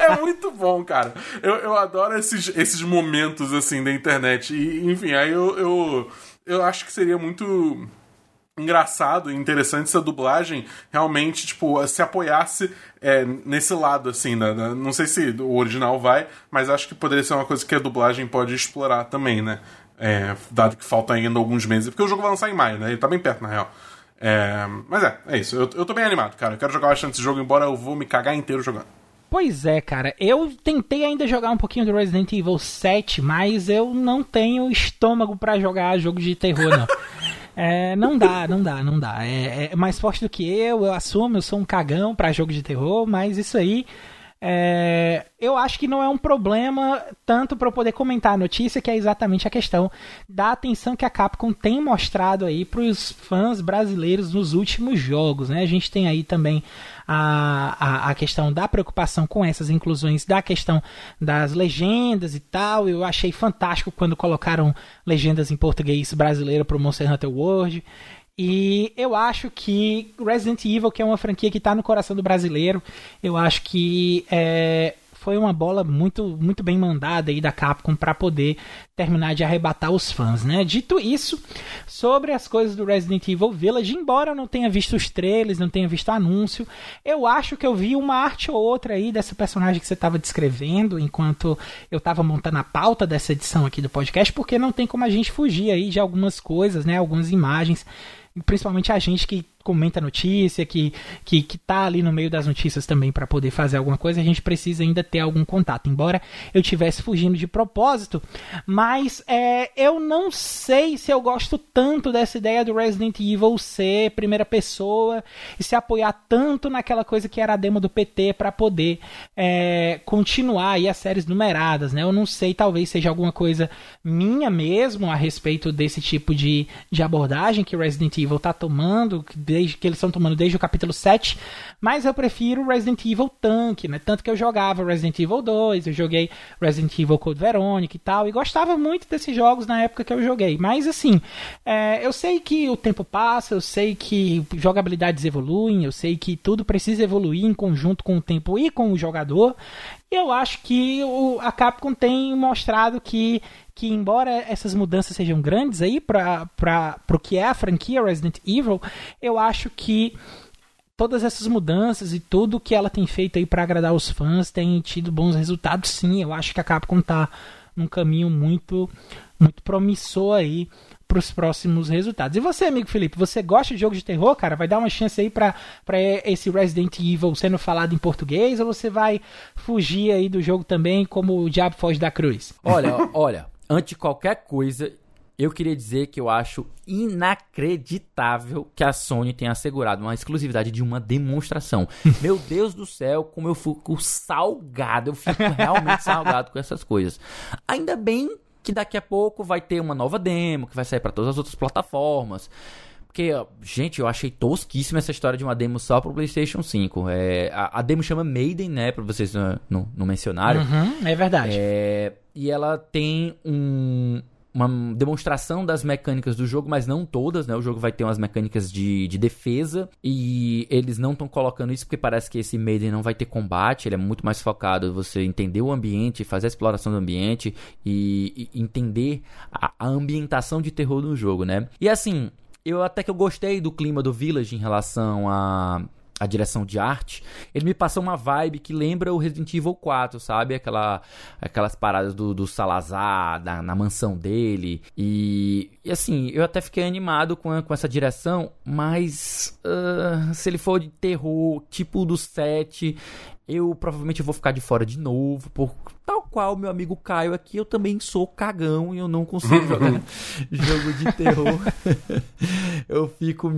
É muito bom, cara. Eu, eu adoro esses, esses momentos, assim, da internet. E, enfim, aí eu... eu... Eu acho que seria muito engraçado e interessante se a dublagem realmente, tipo, se apoiasse é, nesse lado, assim, né? Não sei se o original vai, mas acho que poderia ser uma coisa que a dublagem pode explorar também, né? É, dado que faltam ainda alguns meses. Porque o jogo vai lançar em maio, né? Ele tá bem perto, na real. É, mas é, é isso. Eu, eu tô bem animado, cara. Eu quero jogar bastante esse jogo, embora eu vou me cagar inteiro jogando. Pois é, cara. Eu tentei ainda jogar um pouquinho do Resident Evil sete, mas eu não tenho estômago pra jogar jogo de terror, não. É, não dá, não dá, não dá. É, é mais forte do que eu, eu assumo, eu sou um cagão pra jogo de terror, mas isso aí... É, eu acho que não é um problema tanto para eu poder comentar a notícia, que é exatamente a questão da atenção que a Capcom tem mostrado aí para os fãs brasileiros nos últimos jogos, né? A gente tem aí também a, a, a questão da preocupação com essas inclusões, da questão das legendas e tal. Eu achei fantástico quando colocaram legendas em português brasileiro para o Monster Hunter World. E eu acho que Resident Evil, que é uma franquia que está no coração do brasileiro, eu acho que é, foi uma bola muito, muito bem mandada aí da Capcom para poder terminar de arrebatar os fãs, né? Dito isso, sobre as coisas do Resident Evil Village, embora eu não tenha visto os trailers, não tenha visto anúncio, eu acho que eu vi uma arte ou outra aí dessa personagem que você estava descrevendo enquanto eu estava montando a pauta dessa edição aqui do podcast, porque não tem como a gente fugir aí de algumas coisas, né? Algumas imagens. Principalmente a gente que comenta notícia, que, que, que tá ali no meio das notícias também para poder fazer alguma coisa, a gente precisa ainda ter algum contato, embora eu estivesse fugindo de propósito, mas é, eu não sei se eu gosto tanto dessa ideia do Resident Evil ser primeira pessoa e se apoiar tanto naquela coisa que era a demo do P T para poder é, continuar aí as séries numeradas, né? Eu não sei, talvez seja alguma coisa minha mesmo a respeito desse tipo de, de abordagem que Resident Evil Evil tá tomando, desde, que eles estão tomando desde o capítulo sete, mas eu prefiro Resident Evil Tanque, né? Tanto que eu jogava Resident Evil dois, eu joguei Resident Evil Code Veronica e tal, e gostava muito desses jogos na época que eu joguei, mas assim, é, eu sei que o tempo passa, eu sei que jogabilidades evoluem, eu sei que tudo precisa evoluir em conjunto com o tempo e com o jogador, e eu acho que o, a Capcom tem mostrado que que embora essas mudanças sejam grandes aí para para o que é a franquia Resident Evil, eu acho que todas essas mudanças e tudo que ela tem feito aí para agradar os fãs tem tido bons resultados, sim. Eu acho que a Capcom tá num caminho muito, muito promissor aí para os próximos resultados. E você, amigo Felipe, você gosta de jogo de terror, cara? Vai dar uma chance aí para esse Resident Evil sendo falado em português ou você vai fugir aí do jogo também como o Diabo Foge da Cruz? Olha, olha... Antes de qualquer coisa, eu queria dizer que eu acho inacreditável que a Sony tenha assegurado uma exclusividade de uma demonstração. Meu Deus do céu, como eu fico salgado, eu fico realmente salgado com essas coisas. Ainda bem que daqui a pouco vai ter uma nova demo, que vai sair para todas as outras plataformas. Porque, gente, eu achei tosquíssima essa história de uma demo só pro PlayStation cinco. É, a, a demo chama Maiden, né? Pra vocês não, não, não mencionarem. Uhum, é verdade. É, e ela tem um, uma demonstração das mecânicas do jogo, mas não todas, né? O jogo vai ter umas mecânicas de, de defesa. E eles não estão colocando isso porque parece que esse Maiden não vai ter combate. Ele é muito mais focado em você entender o ambiente, fazer a exploração do ambiente e, e entender a, a ambientação de terror do jogo, né? E assim... Eu até que eu gostei do clima do Village em relação à, à direção de arte. Ele me passou uma vibe que lembra o Resident Evil quatro, sabe? Aquela, aquelas paradas do, do Salazar, da, na mansão dele. E, e assim, eu até fiquei animado com, com essa direção, mas uh, se ele for de terror, tipo do sete... Eu provavelmente vou ficar de fora de novo, por tal qual meu amigo Caio aqui, eu também sou cagão e eu não consigo jogar jogo de terror. Eu fico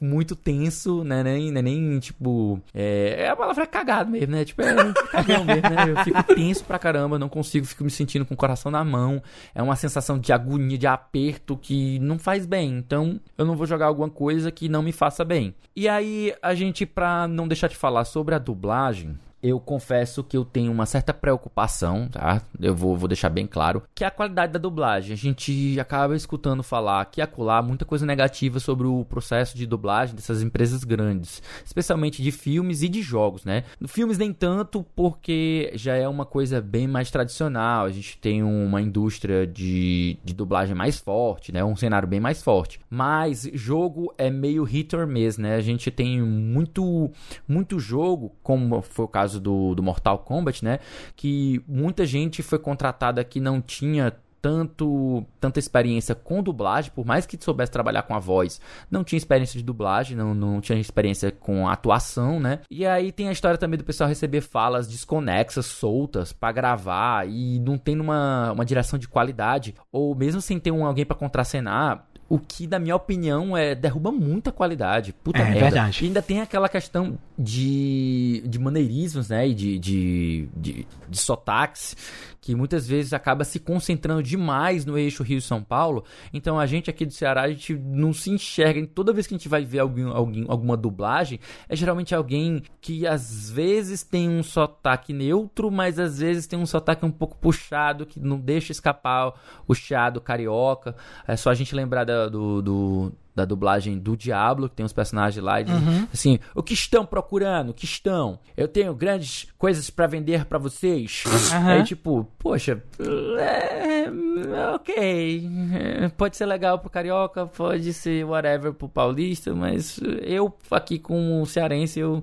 muito tenso, né, nem, nem tipo, é, a palavra é cagado mesmo, né, tipo, é cagão mesmo, né, eu fico tenso pra caramba, não consigo, fico me sentindo com o coração na mão, é uma sensação de agonia, de aperto que não faz bem, então eu não vou jogar alguma coisa que não me faça bem. E aí, a gente, pra não deixar de falar sobre a dublagem, eu confesso que eu tenho uma certa preocupação, tá? Eu vou, vou deixar bem claro, que é a qualidade da dublagem. A gente acaba escutando falar aqui e acolá muita coisa negativa sobre o processo de dublagem dessas empresas grandes, especialmente de filmes e de jogos, né? Filmes nem tanto, porque já é uma coisa bem mais tradicional, a gente tem uma indústria de, de dublagem mais forte, né? Um cenário bem mais forte. Mas jogo é meio hit or miss, né? A gente tem muito, muito jogo, como foi o caso Do, do Mortal Kombat, né? Que muita gente foi contratada que não tinha tanto, tanta experiência com dublagem, por mais que soubesse trabalhar com a voz, não tinha experiência de dublagem, não, não tinha experiência com atuação, né? E aí tem a história também do pessoal receber falas desconexas, soltas, pra gravar e não tem uma, uma direção de qualidade, ou mesmo sem ter um, alguém pra contracenar. O que, na minha opinião, é, derruba muita qualidade. Puta é, merda. É verdade. E ainda tem aquela questão de, de maneirismos, né? E de, de, de, de sotaques, que muitas vezes acaba se concentrando demais no eixo Rio-São Paulo. Então, a gente aqui do Ceará, a gente não se enxerga. Toda vez que a gente vai ver alguém, alguém, alguma dublagem, é geralmente alguém que, às vezes, tem um sotaque neutro, mas, às vezes, tem um sotaque um pouco puxado, que não deixa escapar o chiado carioca. É só a gente lembrar da Do, do, da dublagem do Diablo, que tem uns personagens lá e dizem, uhum. assim, o que estão procurando? O que estão? Eu tenho grandes coisas pra vender pra vocês. Uhum. Aí tipo, poxa, é, ok, é, pode ser legal pro carioca, pode ser whatever pro paulista, mas eu aqui como cearense, eu,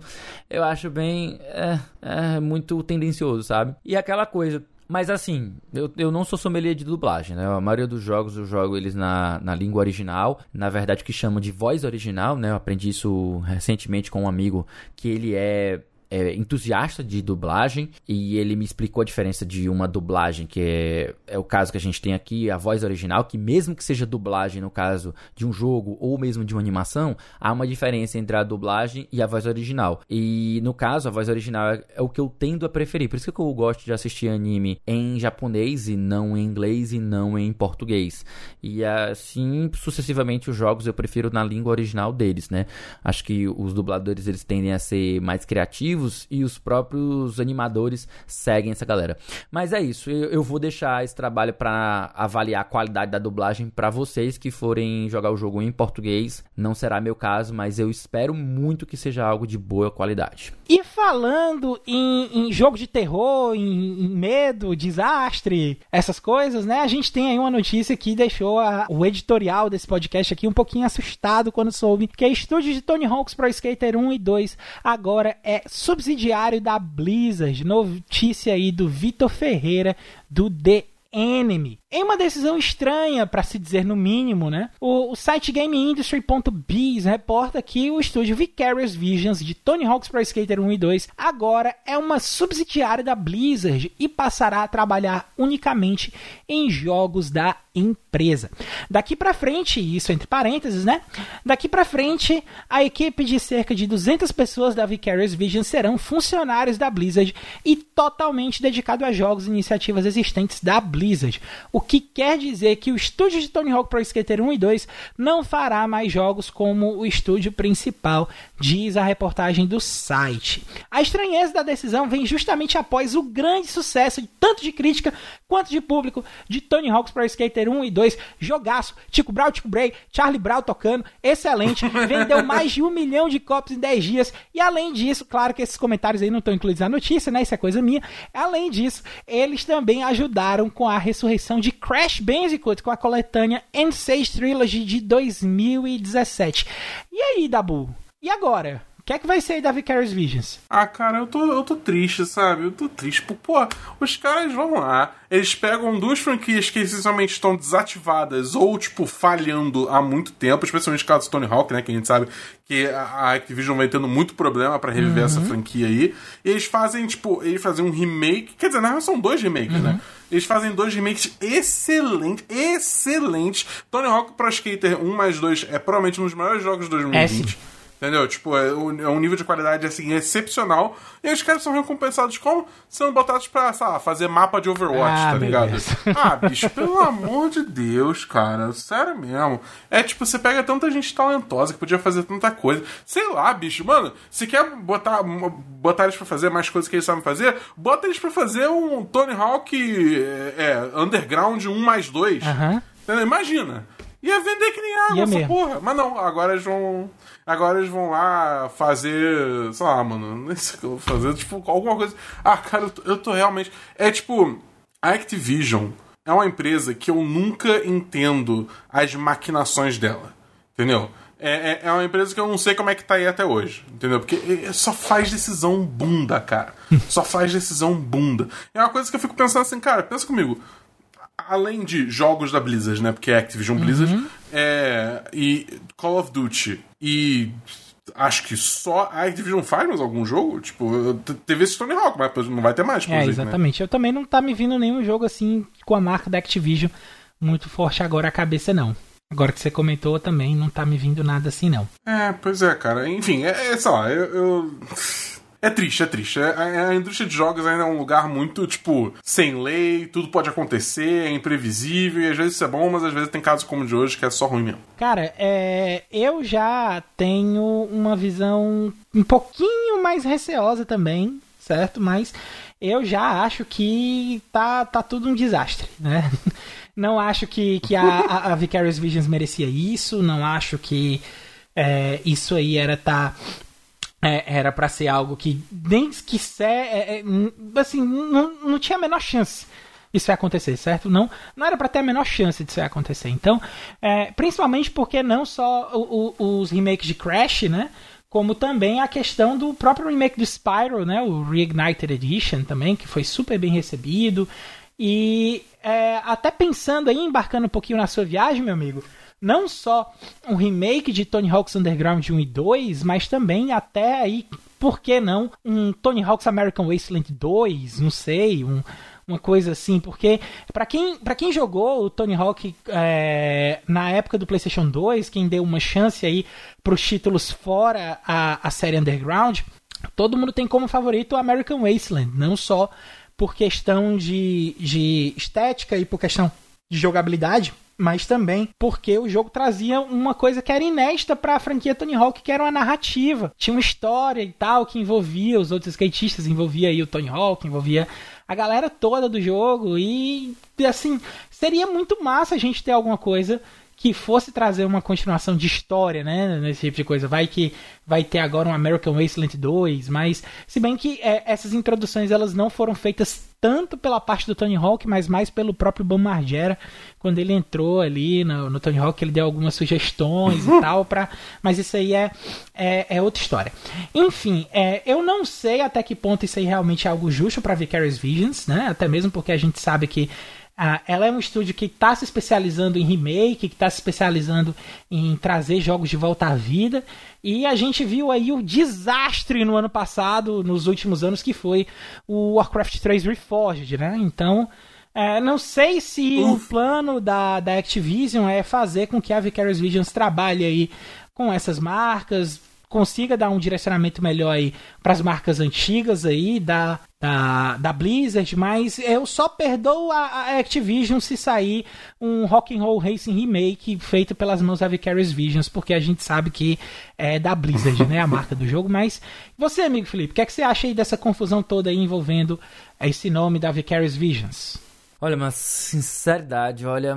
eu acho bem é, é, muito tendencioso, sabe? E aquela coisa. Mas assim, eu, eu não sou sommelier de dublagem, né? A maioria dos jogos eu jogo eles na, na língua original, na verdade que chamam de voz original, né? Eu aprendi isso recentemente com um amigo que ele é, é entusiasta de dublagem e ele me explicou a diferença de uma dublagem, que é, é o caso que a gente tem aqui, a voz original, que mesmo que seja dublagem no caso de um jogo ou mesmo de uma animação, há uma diferença entre a dublagem e a voz original. E no caso, a voz original é, é o que eu tendo a preferir, por isso que eu gosto de assistir anime em japonês e não em inglês e não em português. E assim, sucessivamente, os jogos eu prefiro na língua original deles, né? Acho que os dubladores, eles tendem a ser mais criativos e os próprios animadores seguem essa galera. Mas é isso, eu, eu vou deixar esse trabalho para avaliar a qualidade da dublagem para vocês que forem jogar o jogo em português. Não será meu caso, mas eu espero muito que seja algo de boa qualidade. E falando em, em jogo de terror, em, em medo, desastre, essas coisas, né? A gente tem aí uma notícia que deixou a, o editorial desse podcast aqui um pouquinho assustado quando soube que a estúdio de Tony Hawk's Pro Skater um e dois agora é subsidiário da Blizzard. Notícia aí do Vitor Ferreira, do The Enemy. Em uma decisão estranha, para se dizer no mínimo, né? O, o site game industry ponto biz reporta que o estúdio Vicarious Visions de Tony Hawk's Pro Skater um e dois agora é uma subsidiária da Blizzard e passará a trabalhar unicamente em jogos da empresa. Daqui para frente, isso entre parênteses, né? Daqui para frente, a equipe de cerca de duzentas pessoas da Vicarious Visions serão funcionários da Blizzard e totalmente dedicado a jogos e iniciativas existentes da Blizzard. O O que quer dizer que o estúdio de Tony Hawk Pro Skater um e dois não fará mais jogos como o estúdio principal, diz a reportagem do site. A estranheza da decisão vem justamente após o grande sucesso, tanto de crítica quanto de público, de Tony Hawk's Pro Skater um e dois. Jogaço, Tico Brau, Tico Bray, Charlie Brown tocando, excelente, vendeu mais de um milhão de cópias em dez dias, e além disso, claro que esses comentários aí não estão incluídos na notícia, né? Isso é coisa minha. Além disso, eles também ajudaram com a ressurreição de Crash Bandicoot com a coletânea N seis Trilogy de dois mil e dezessete. E aí, Dabu? E agora? O que é que vai ser aí da Vicarious Visions? Ah, cara, eu tô, eu tô triste, sabe? Eu tô triste. Pô, os caras vão lá. Eles pegam duas franquias que essencialmente estão desativadas ou, tipo, falhando há muito tempo. Especialmente o caso do Tony Hawk, né? Que a gente sabe que a Activision vai tendo muito problema pra reviver uhum. essa franquia aí. E eles fazem, tipo, eles fazem um remake. Quer dizer, na real são dois remakes, uhum. né? Eles fazem dois remakes excelentes, excelentes. Tony Hawk's Pro Skater um mais dois é provavelmente um dos maiores jogos de dois mil e vinte. É, entendeu? Tipo, é um nível de qualidade, assim, excepcional. E os caras são recompensados como? Sendo botados pra, sei lá, fazer mapa de Overwatch, ah, tá ligado? Deus. Ah, bicho, pelo amor de Deus, cara. Sério mesmo. É, tipo, você pega tanta gente talentosa que podia fazer tanta coisa. Sei lá, bicho. Mano, se quer botar, botar eles pra fazer mais coisas que eles sabem fazer, bota eles pra fazer um Tony Hawk é, é, Underground um mais dois. Uh-huh. Entendeu? Imagina. Ia vender que nem água, essa porra. Mas não, agora eles vão... Agora eles vão lá fazer... Sei lá, mano. Não sei o que eu vou fazer. Tipo, alguma coisa... Ah, cara, eu tô, eu tô realmente... É tipo... A Activision é uma empresa que eu nunca entendo as maquinações dela. Entendeu? É, é, é uma empresa que eu não sei como é que tá aí até hoje. Entendeu? Porque só faz decisão bunda, cara. Só faz decisão bunda. É uma coisa que eu fico pensando assim, cara, pensa comigo... Além de jogos da Blizzard, né? Porque é Activision uhum. Blizzard. É, e Call of Duty. E acho que só a Activision faz mais algum jogo. Tipo, teve esse Tony Hawk, mas não vai ter mais. É, jeito, exatamente. Né? Eu também não tá me vindo nenhum jogo assim com a marca da Activision muito forte agora a cabeça, não. Agora que você comentou também, não tá me vindo nada assim, não. É, pois é, cara. Enfim, é, é sei lá, eu... eu... É triste, é triste. A, a indústria de jogos ainda é um lugar muito, tipo, sem lei, tudo pode acontecer, é imprevisível, e às vezes isso é bom, mas às vezes tem casos como o de hoje que é só ruim mesmo. Cara, é, eu já tenho uma visão um pouquinho mais receosa também, certo? Mas eu já acho que tá, tá tudo um desastre, né? Não acho que, que a, a, a Vicarious Visions merecia isso, não acho que é, isso aí era tá... É, era pra ser algo que nem se quiser, é, é, assim, não, não tinha a menor chance disso ia acontecer, certo? Não, não era pra ter a menor chance disso ia acontecer. Então, é, principalmente porque não só o, o, os remakes de Crash, né? Como também a questão do próprio remake do Spyro, né? O Reignited Edition também, que foi super bem recebido. E é, até pensando aí, embarcando um pouquinho na sua viagem, meu amigo... Não só um remake de Tony Hawk's Underground um e dois, mas também até aí, por que não, um Tony Hawk's American Wasteland dois, não sei, um, uma coisa assim. Porque pra quem, pra quem jogou o Tony Hawk é, na época do PlayStation dois, quem deu uma chance aí pros títulos fora a, a série Underground, todo mundo tem como favorito o American Wasteland. Não só por questão de, de estética e por questão de jogabilidade, mas também porque o jogo trazia uma coisa que era inédita para a franquia Tony Hawk, que era uma narrativa. Tinha uma história e tal que envolvia os outros skatistas, envolvia aí o Tony Hawk, envolvia a galera toda do jogo. E, assim, seria muito massa a gente ter alguma coisa que fosse trazer uma continuação de história, né? Nesse tipo de coisa. Vai que vai ter agora um American Wasteland dois, mas... Se bem que é, essas introduções elas não foram feitas tanto pela parte do Tony Hawk, mas mais pelo próprio Bam Margera. Quando ele entrou ali no, no Tony Hawk, ele deu algumas sugestões e tal. Pra, mas isso aí é, é, é outra história. Enfim, é, eu não sei até que ponto isso aí realmente é algo justo para Vicarious Visions, né? Até mesmo porque a gente sabe que Ah, ela é um estúdio que está se especializando em remake, que está se especializando em trazer jogos de volta à vida. E a gente viu aí o desastre no ano passado, nos últimos anos, que foi o Warcraft três Reforged, né? Então, é, não sei se Uf. o plano da, da Activision é fazer com que a Vicarious Visions trabalhe aí com essas marcas, consiga dar um direcionamento melhor aí para as marcas antigas aí da, da, da Blizzard, mas eu só perdoo a, a Activision se sair um Rock'n'Roll Racing Remake feito pelas mãos da Vicarious Visions, porque a gente sabe que é da Blizzard, né, a marca do jogo. Mas você, amigo Felipe, o que é que você acha aí dessa confusão toda aí envolvendo esse nome da Vicarious Visions? Olha, mas sinceridade, olha,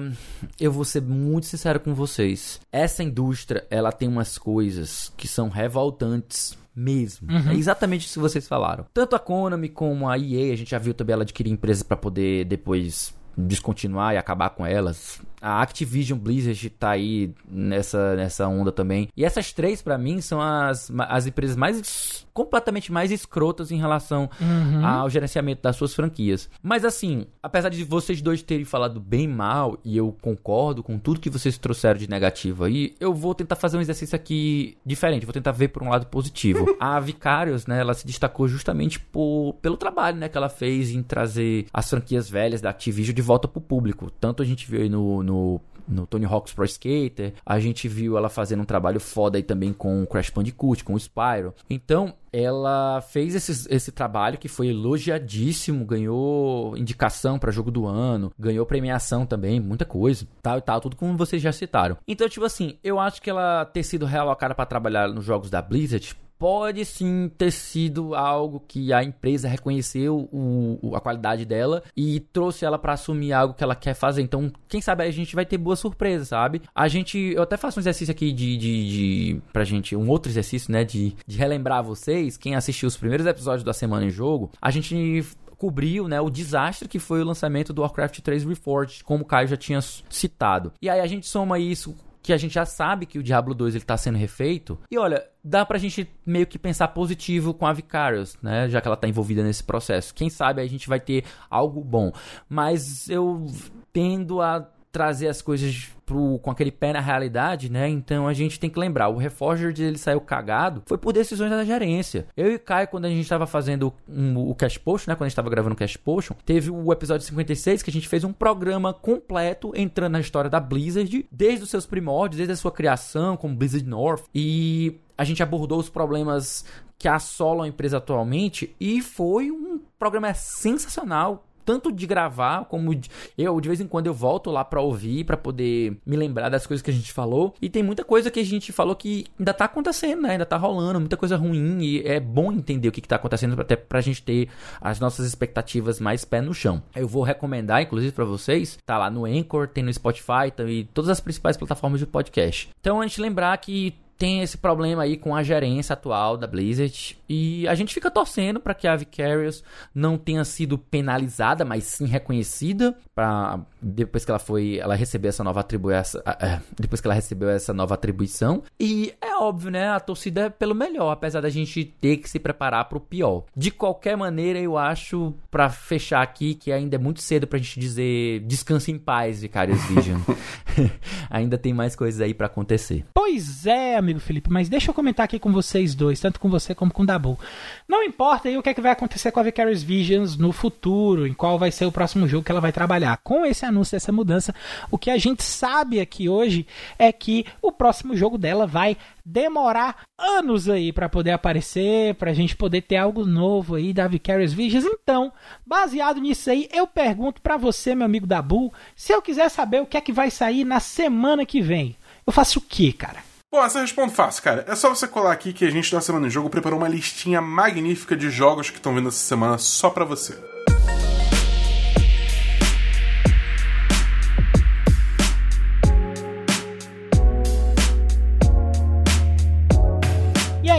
eu vou ser muito sincero com vocês. Essa indústria, ela tem umas coisas que são revoltantes mesmo. Uhum. É exatamente isso que vocês falaram. Tanto a Konami como a E A, a gente já viu também ela adquirir empresas pra poder depois descontinuar e acabar com elas. A Activision Blizzard tá aí nessa, nessa onda também. E essas três, pra mim, são as, as empresas mais completamente mais escrotas em relação uhum. ao gerenciamento das suas franquias. Mas assim, apesar de vocês dois terem falado bem mal, e eu concordo com tudo que vocês trouxeram de negativo aí, eu vou tentar fazer um exercício aqui diferente, vou tentar ver por um lado positivo. A Vicarious, né, ela se destacou justamente por, pelo trabalho, né, que ela fez em trazer as franquias velhas da Activision de volta pro público. Tanto a gente viu aí no, no, no Tony Hawk's Pro Skater, a gente viu ela fazendo um trabalho foda aí também com o Crash Bandicoot, com o Spyro. Então, ela fez esse, esse trabalho que foi elogiadíssimo, ganhou indicação para jogo do ano, ganhou premiação também, muita coisa, tal e tal, tudo como vocês já citaram. Então, tipo assim, eu acho que ela ter sido realocada para trabalhar nos jogos da Blizzard pode sim ter sido algo que a empresa reconheceu o, o, a qualidade dela e trouxe ela pra assumir algo que ela quer fazer. Então, quem sabe a gente vai ter boa surpresa, sabe? A gente... Eu até faço um exercício aqui de... de, de pra gente... Um outro exercício, né? De, de relembrar vocês, quem assistiu os primeiros episódios da Semana em Jogo, a gente... cobriu, né, o desastre que foi o lançamento do Warcraft três Reforged, como o Caio já tinha citado. E aí a gente soma isso, que a gente já sabe que o Diablo dois ele tá sendo refeito, e olha, dá pra gente meio que pensar positivo com a Vicarious, né, já que ela tá envolvida nesse processo. Quem sabe a gente vai ter algo bom. Mas eu tendo a trazer as coisas pro, com aquele pé na realidade, né? Então a gente tem que lembrar, o Reforged ele saiu cagado, foi por decisões da gerência. Eu e o Caio, quando a gente tava fazendo um, o Cash Potion, né? Quando a gente tava gravando o Cash Potion, teve o episódio cinquenta e seis que a gente fez um programa completo entrando na história da Blizzard, desde os seus primórdios, desde a sua criação como Blizzard North, e a gente abordou os problemas que assolam a empresa atualmente, e foi um programa sensacional, tanto de gravar, como de... eu de vez em quando eu volto lá pra ouvir, pra poder me lembrar das coisas que a gente falou, e tem muita coisa que a gente falou que ainda tá acontecendo, né, ainda tá rolando, muita coisa ruim, e é bom entender o que, que tá acontecendo, até pra gente ter as nossas expectativas mais pé no chão. Eu vou recomendar, inclusive, pra vocês, tá lá no Anchor, tem no Spotify, tá, e todas as principais plataformas de podcast. Então a gente lembrar que tem esse problema aí com a gerência atual da Blizzard, e a gente fica torcendo para que a Vicarious não tenha sido penalizada, mas sim reconhecida, pra, depois que ela foi, ela recebeu essa nova atribuição, depois que ela recebeu essa nova atribuição, e é óbvio, né, a torcida é pelo melhor, apesar da gente ter que se preparar para o pior. De qualquer maneira, eu acho, para fechar aqui, que ainda é muito cedo pra gente dizer descanse em paz, Vicarious Vision. Ainda tem mais coisas aí para acontecer. Pois é, amigo Felipe, mas deixa eu comentar aqui com vocês dois, tanto com você como com o Dabu. Não importa aí o que é que vai acontecer com a Vicarious Visions no futuro, em qual vai ser o próximo jogo que ela vai trabalhar. Com esse anúncio, essa mudança, o que a gente sabe aqui hoje é que o próximo jogo dela vai demorar anos aí pra poder aparecer, pra gente poder ter algo novo aí da Vicarious Visions. Então, baseado nisso aí, eu pergunto pra você, meu amigo Dabu, se eu quiser saber o que é que vai sair na semana que vem, eu faço o quê, cara? Bom, essa eu respondo fácil, cara. É só você colar aqui que a gente da Semana em Jogo preparou uma listinha magnífica de jogos que estão vindo essa semana só pra você.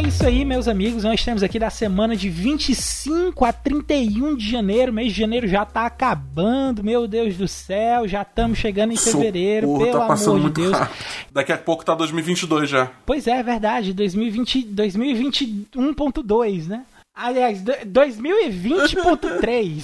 Isso aí, meus amigos, nós temos aqui da semana de vinte e cinco a trinta e um de janeiro, mês de janeiro já tá acabando, meu Deus do céu, já estamos chegando em fevereiro, socorro, pelo tá amor de Deus. Rápido. Daqui a pouco tá dois mil e vinte e dois já. Pois é, é verdade, dois mil e vinte, dois mil e vinte e um ponto dois, né? Aliás, dois mil e vinte ponto três.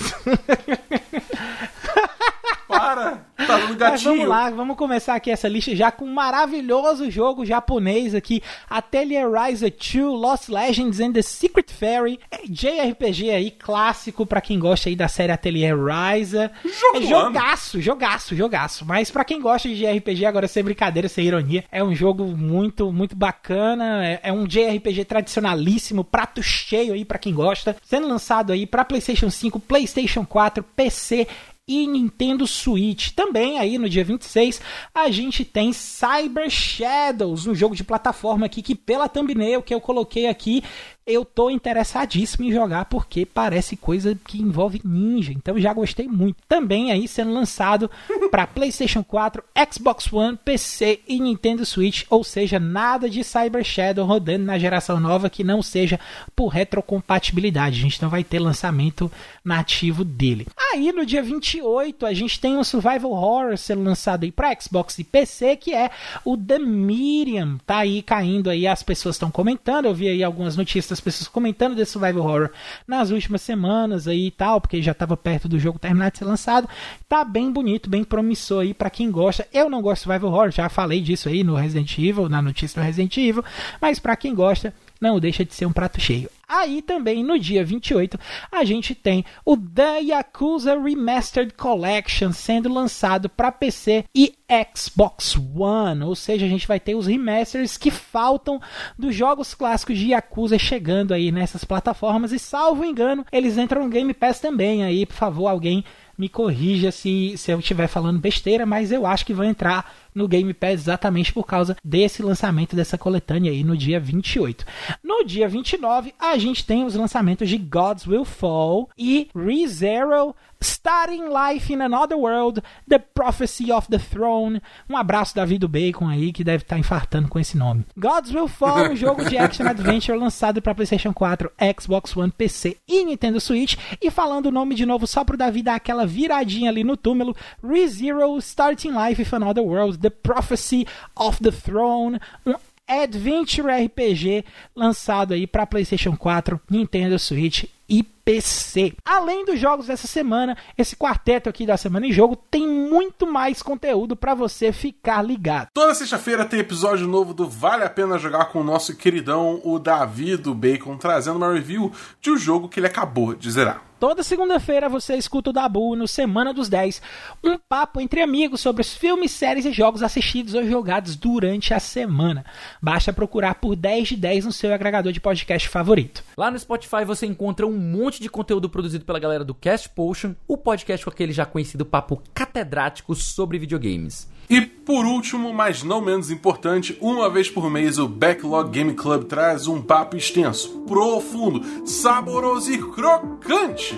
Para! Tá no gatinho. Mas vamos lá, vamos começar aqui essa lista já com um maravilhoso jogo japonês aqui, Atelier Ryza dois, Lost Legends and the Secret Fairy, J R P G aí, clássico pra quem gosta aí da série Atelier Ryza. É jogaço, jogaço, jogaço, mas pra quem gosta de J R P G, agora sem brincadeira, sem ironia, é um jogo muito, muito bacana, é, é um J R P G tradicionalíssimo, prato cheio aí pra quem gosta, sendo lançado aí pra PlayStation cinco, PlayStation quatro, P C e Nintendo Switch. Também aí no dia vinte e seis a gente tem Cyber Shadows, um jogo de plataforma aqui que pela thumbnail que eu coloquei aqui eu tô interessadíssimo em jogar porque parece coisa que envolve ninja, então já gostei muito. Também aí sendo lançado para PlayStation quatro, Xbox One, P C e Nintendo Switch, ou seja, nada de Cyber Shadow rodando na geração nova que não seja por retrocompatibilidade. A gente não vai ter lançamento nativo dele. Aí no dia vinte e oito a gente tem um Survival Horror sendo lançado aí para Xbox e P C, que é o The Medium. Tá aí caindo aí, as pessoas estão comentando, eu vi aí algumas notícias das pessoas comentando desse Survival Horror nas últimas semanas aí e tal, porque já estava perto do jogo terminar de ser lançado. Tá bem bonito, bem promissor aí pra quem gosta. Eu não gosto de Survival Horror, já falei disso aí no Resident Evil, na notícia do Resident Evil, mas pra quem gosta, não deixa de ser um prato cheio. Aí também, no dia vinte e oito, a gente tem o The Yakuza Remastered Collection sendo lançado para P C e Xbox One. Ou seja, a gente vai ter os remasters que faltam dos jogos clássicos de Yakuza chegando aí nessas plataformas. E salvo engano, eles entram no Game Pass também. Aí, por favor, alguém me corrija se, se eu estiver falando besteira, mas eu acho que vai entrar no Game Pass exatamente por causa desse lançamento dessa coletânea aí no dia vinte e oito. No dia vinte e nove, a gente tem os lançamentos de Gods Will Fall e ReZero, Starting Life in Another World, The Prophecy of the Throne. Um abraço Davi do Bacon aí, que deve estar enfartando com esse nome. Gods Will Fall, um jogo de action adventure lançado para PlayStation quatro, Xbox One, P C e Nintendo Switch. E falando o nome de novo só pro Davi dar aquela viradinha ali no túmulo, ReZero, Starting Life in Another World, The Prophecy of the Throne, um Adventure R P G lançado aí para PlayStation quatro, Nintendo Switch e P C. Além dos jogos dessa semana, esse quarteto aqui da Semana em Jogo tem muito mais conteúdo para você ficar ligado. Toda sexta-feira tem episódio novo do Vale a Pena Jogar com o nosso queridão, o Davi do Bacon, trazendo uma review de um jogo que ele acabou de zerar. Toda segunda-feira você escuta o Dabu no Semana dos dez, um papo entre amigos sobre os filmes, séries e jogos assistidos ou jogados durante a semana. Basta procurar por dez de dez no seu agregador de podcast favorito. Lá no Spotify você encontra um monte de conteúdo produzido pela galera do Cast Potion, o podcast com aquele já conhecido papo catedrático sobre videogames. E por último, mas não menos importante, uma vez por mês o Backlog Game Club traz um papo extenso, profundo, saboroso e crocante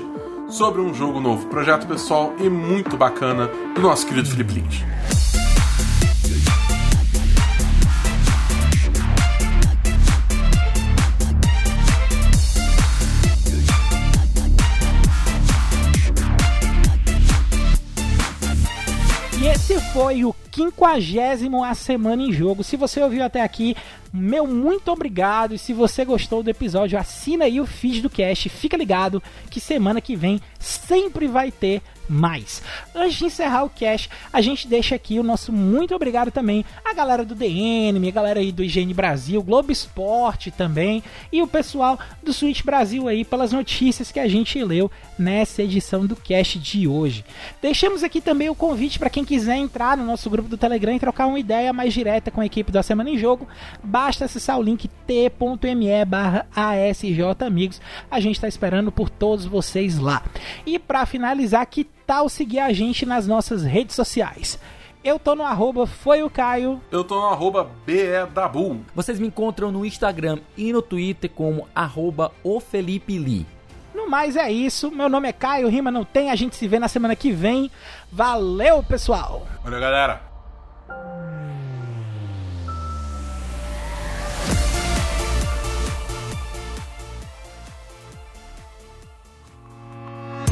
sobre um jogo novo, projeto pessoal e muito bacana do nosso querido Felipe Lins. Foi o quinquagésimo A Semana em Jogo. Se você ouviu até aqui, meu muito obrigado. E se você gostou do episódio, assina aí o feed do cast. Fica ligado que semana que vem sempre vai ter mais. Antes de encerrar o cast, a gente deixa aqui o nosso muito obrigado também a galera do D N M, a galera aí do I G N Brasil, Globo Esporte também e o pessoal do Switch Brasil aí pelas notícias que a gente leu nessa edição do cast de hoje. Deixamos aqui também o convite para quem quiser entrar no nosso grupo do Telegram e trocar uma ideia mais direta com a equipe da Semana em Jogo. Basta acessar o link t ponto m e barra a s j amigos. A gente está esperando por todos vocês lá. E para finalizar, que tal seguir a gente nas nossas redes sociais? Eu tô no arroba foi o Caio. Eu tô no arroba BEDabu. Vocês me encontram no Instagram e no Twitter como arroba o Felipe Li. No mais é isso, meu nome é Caio, rima não tem, a gente se vê na semana que vem. Valeu, pessoal! Valeu, galera!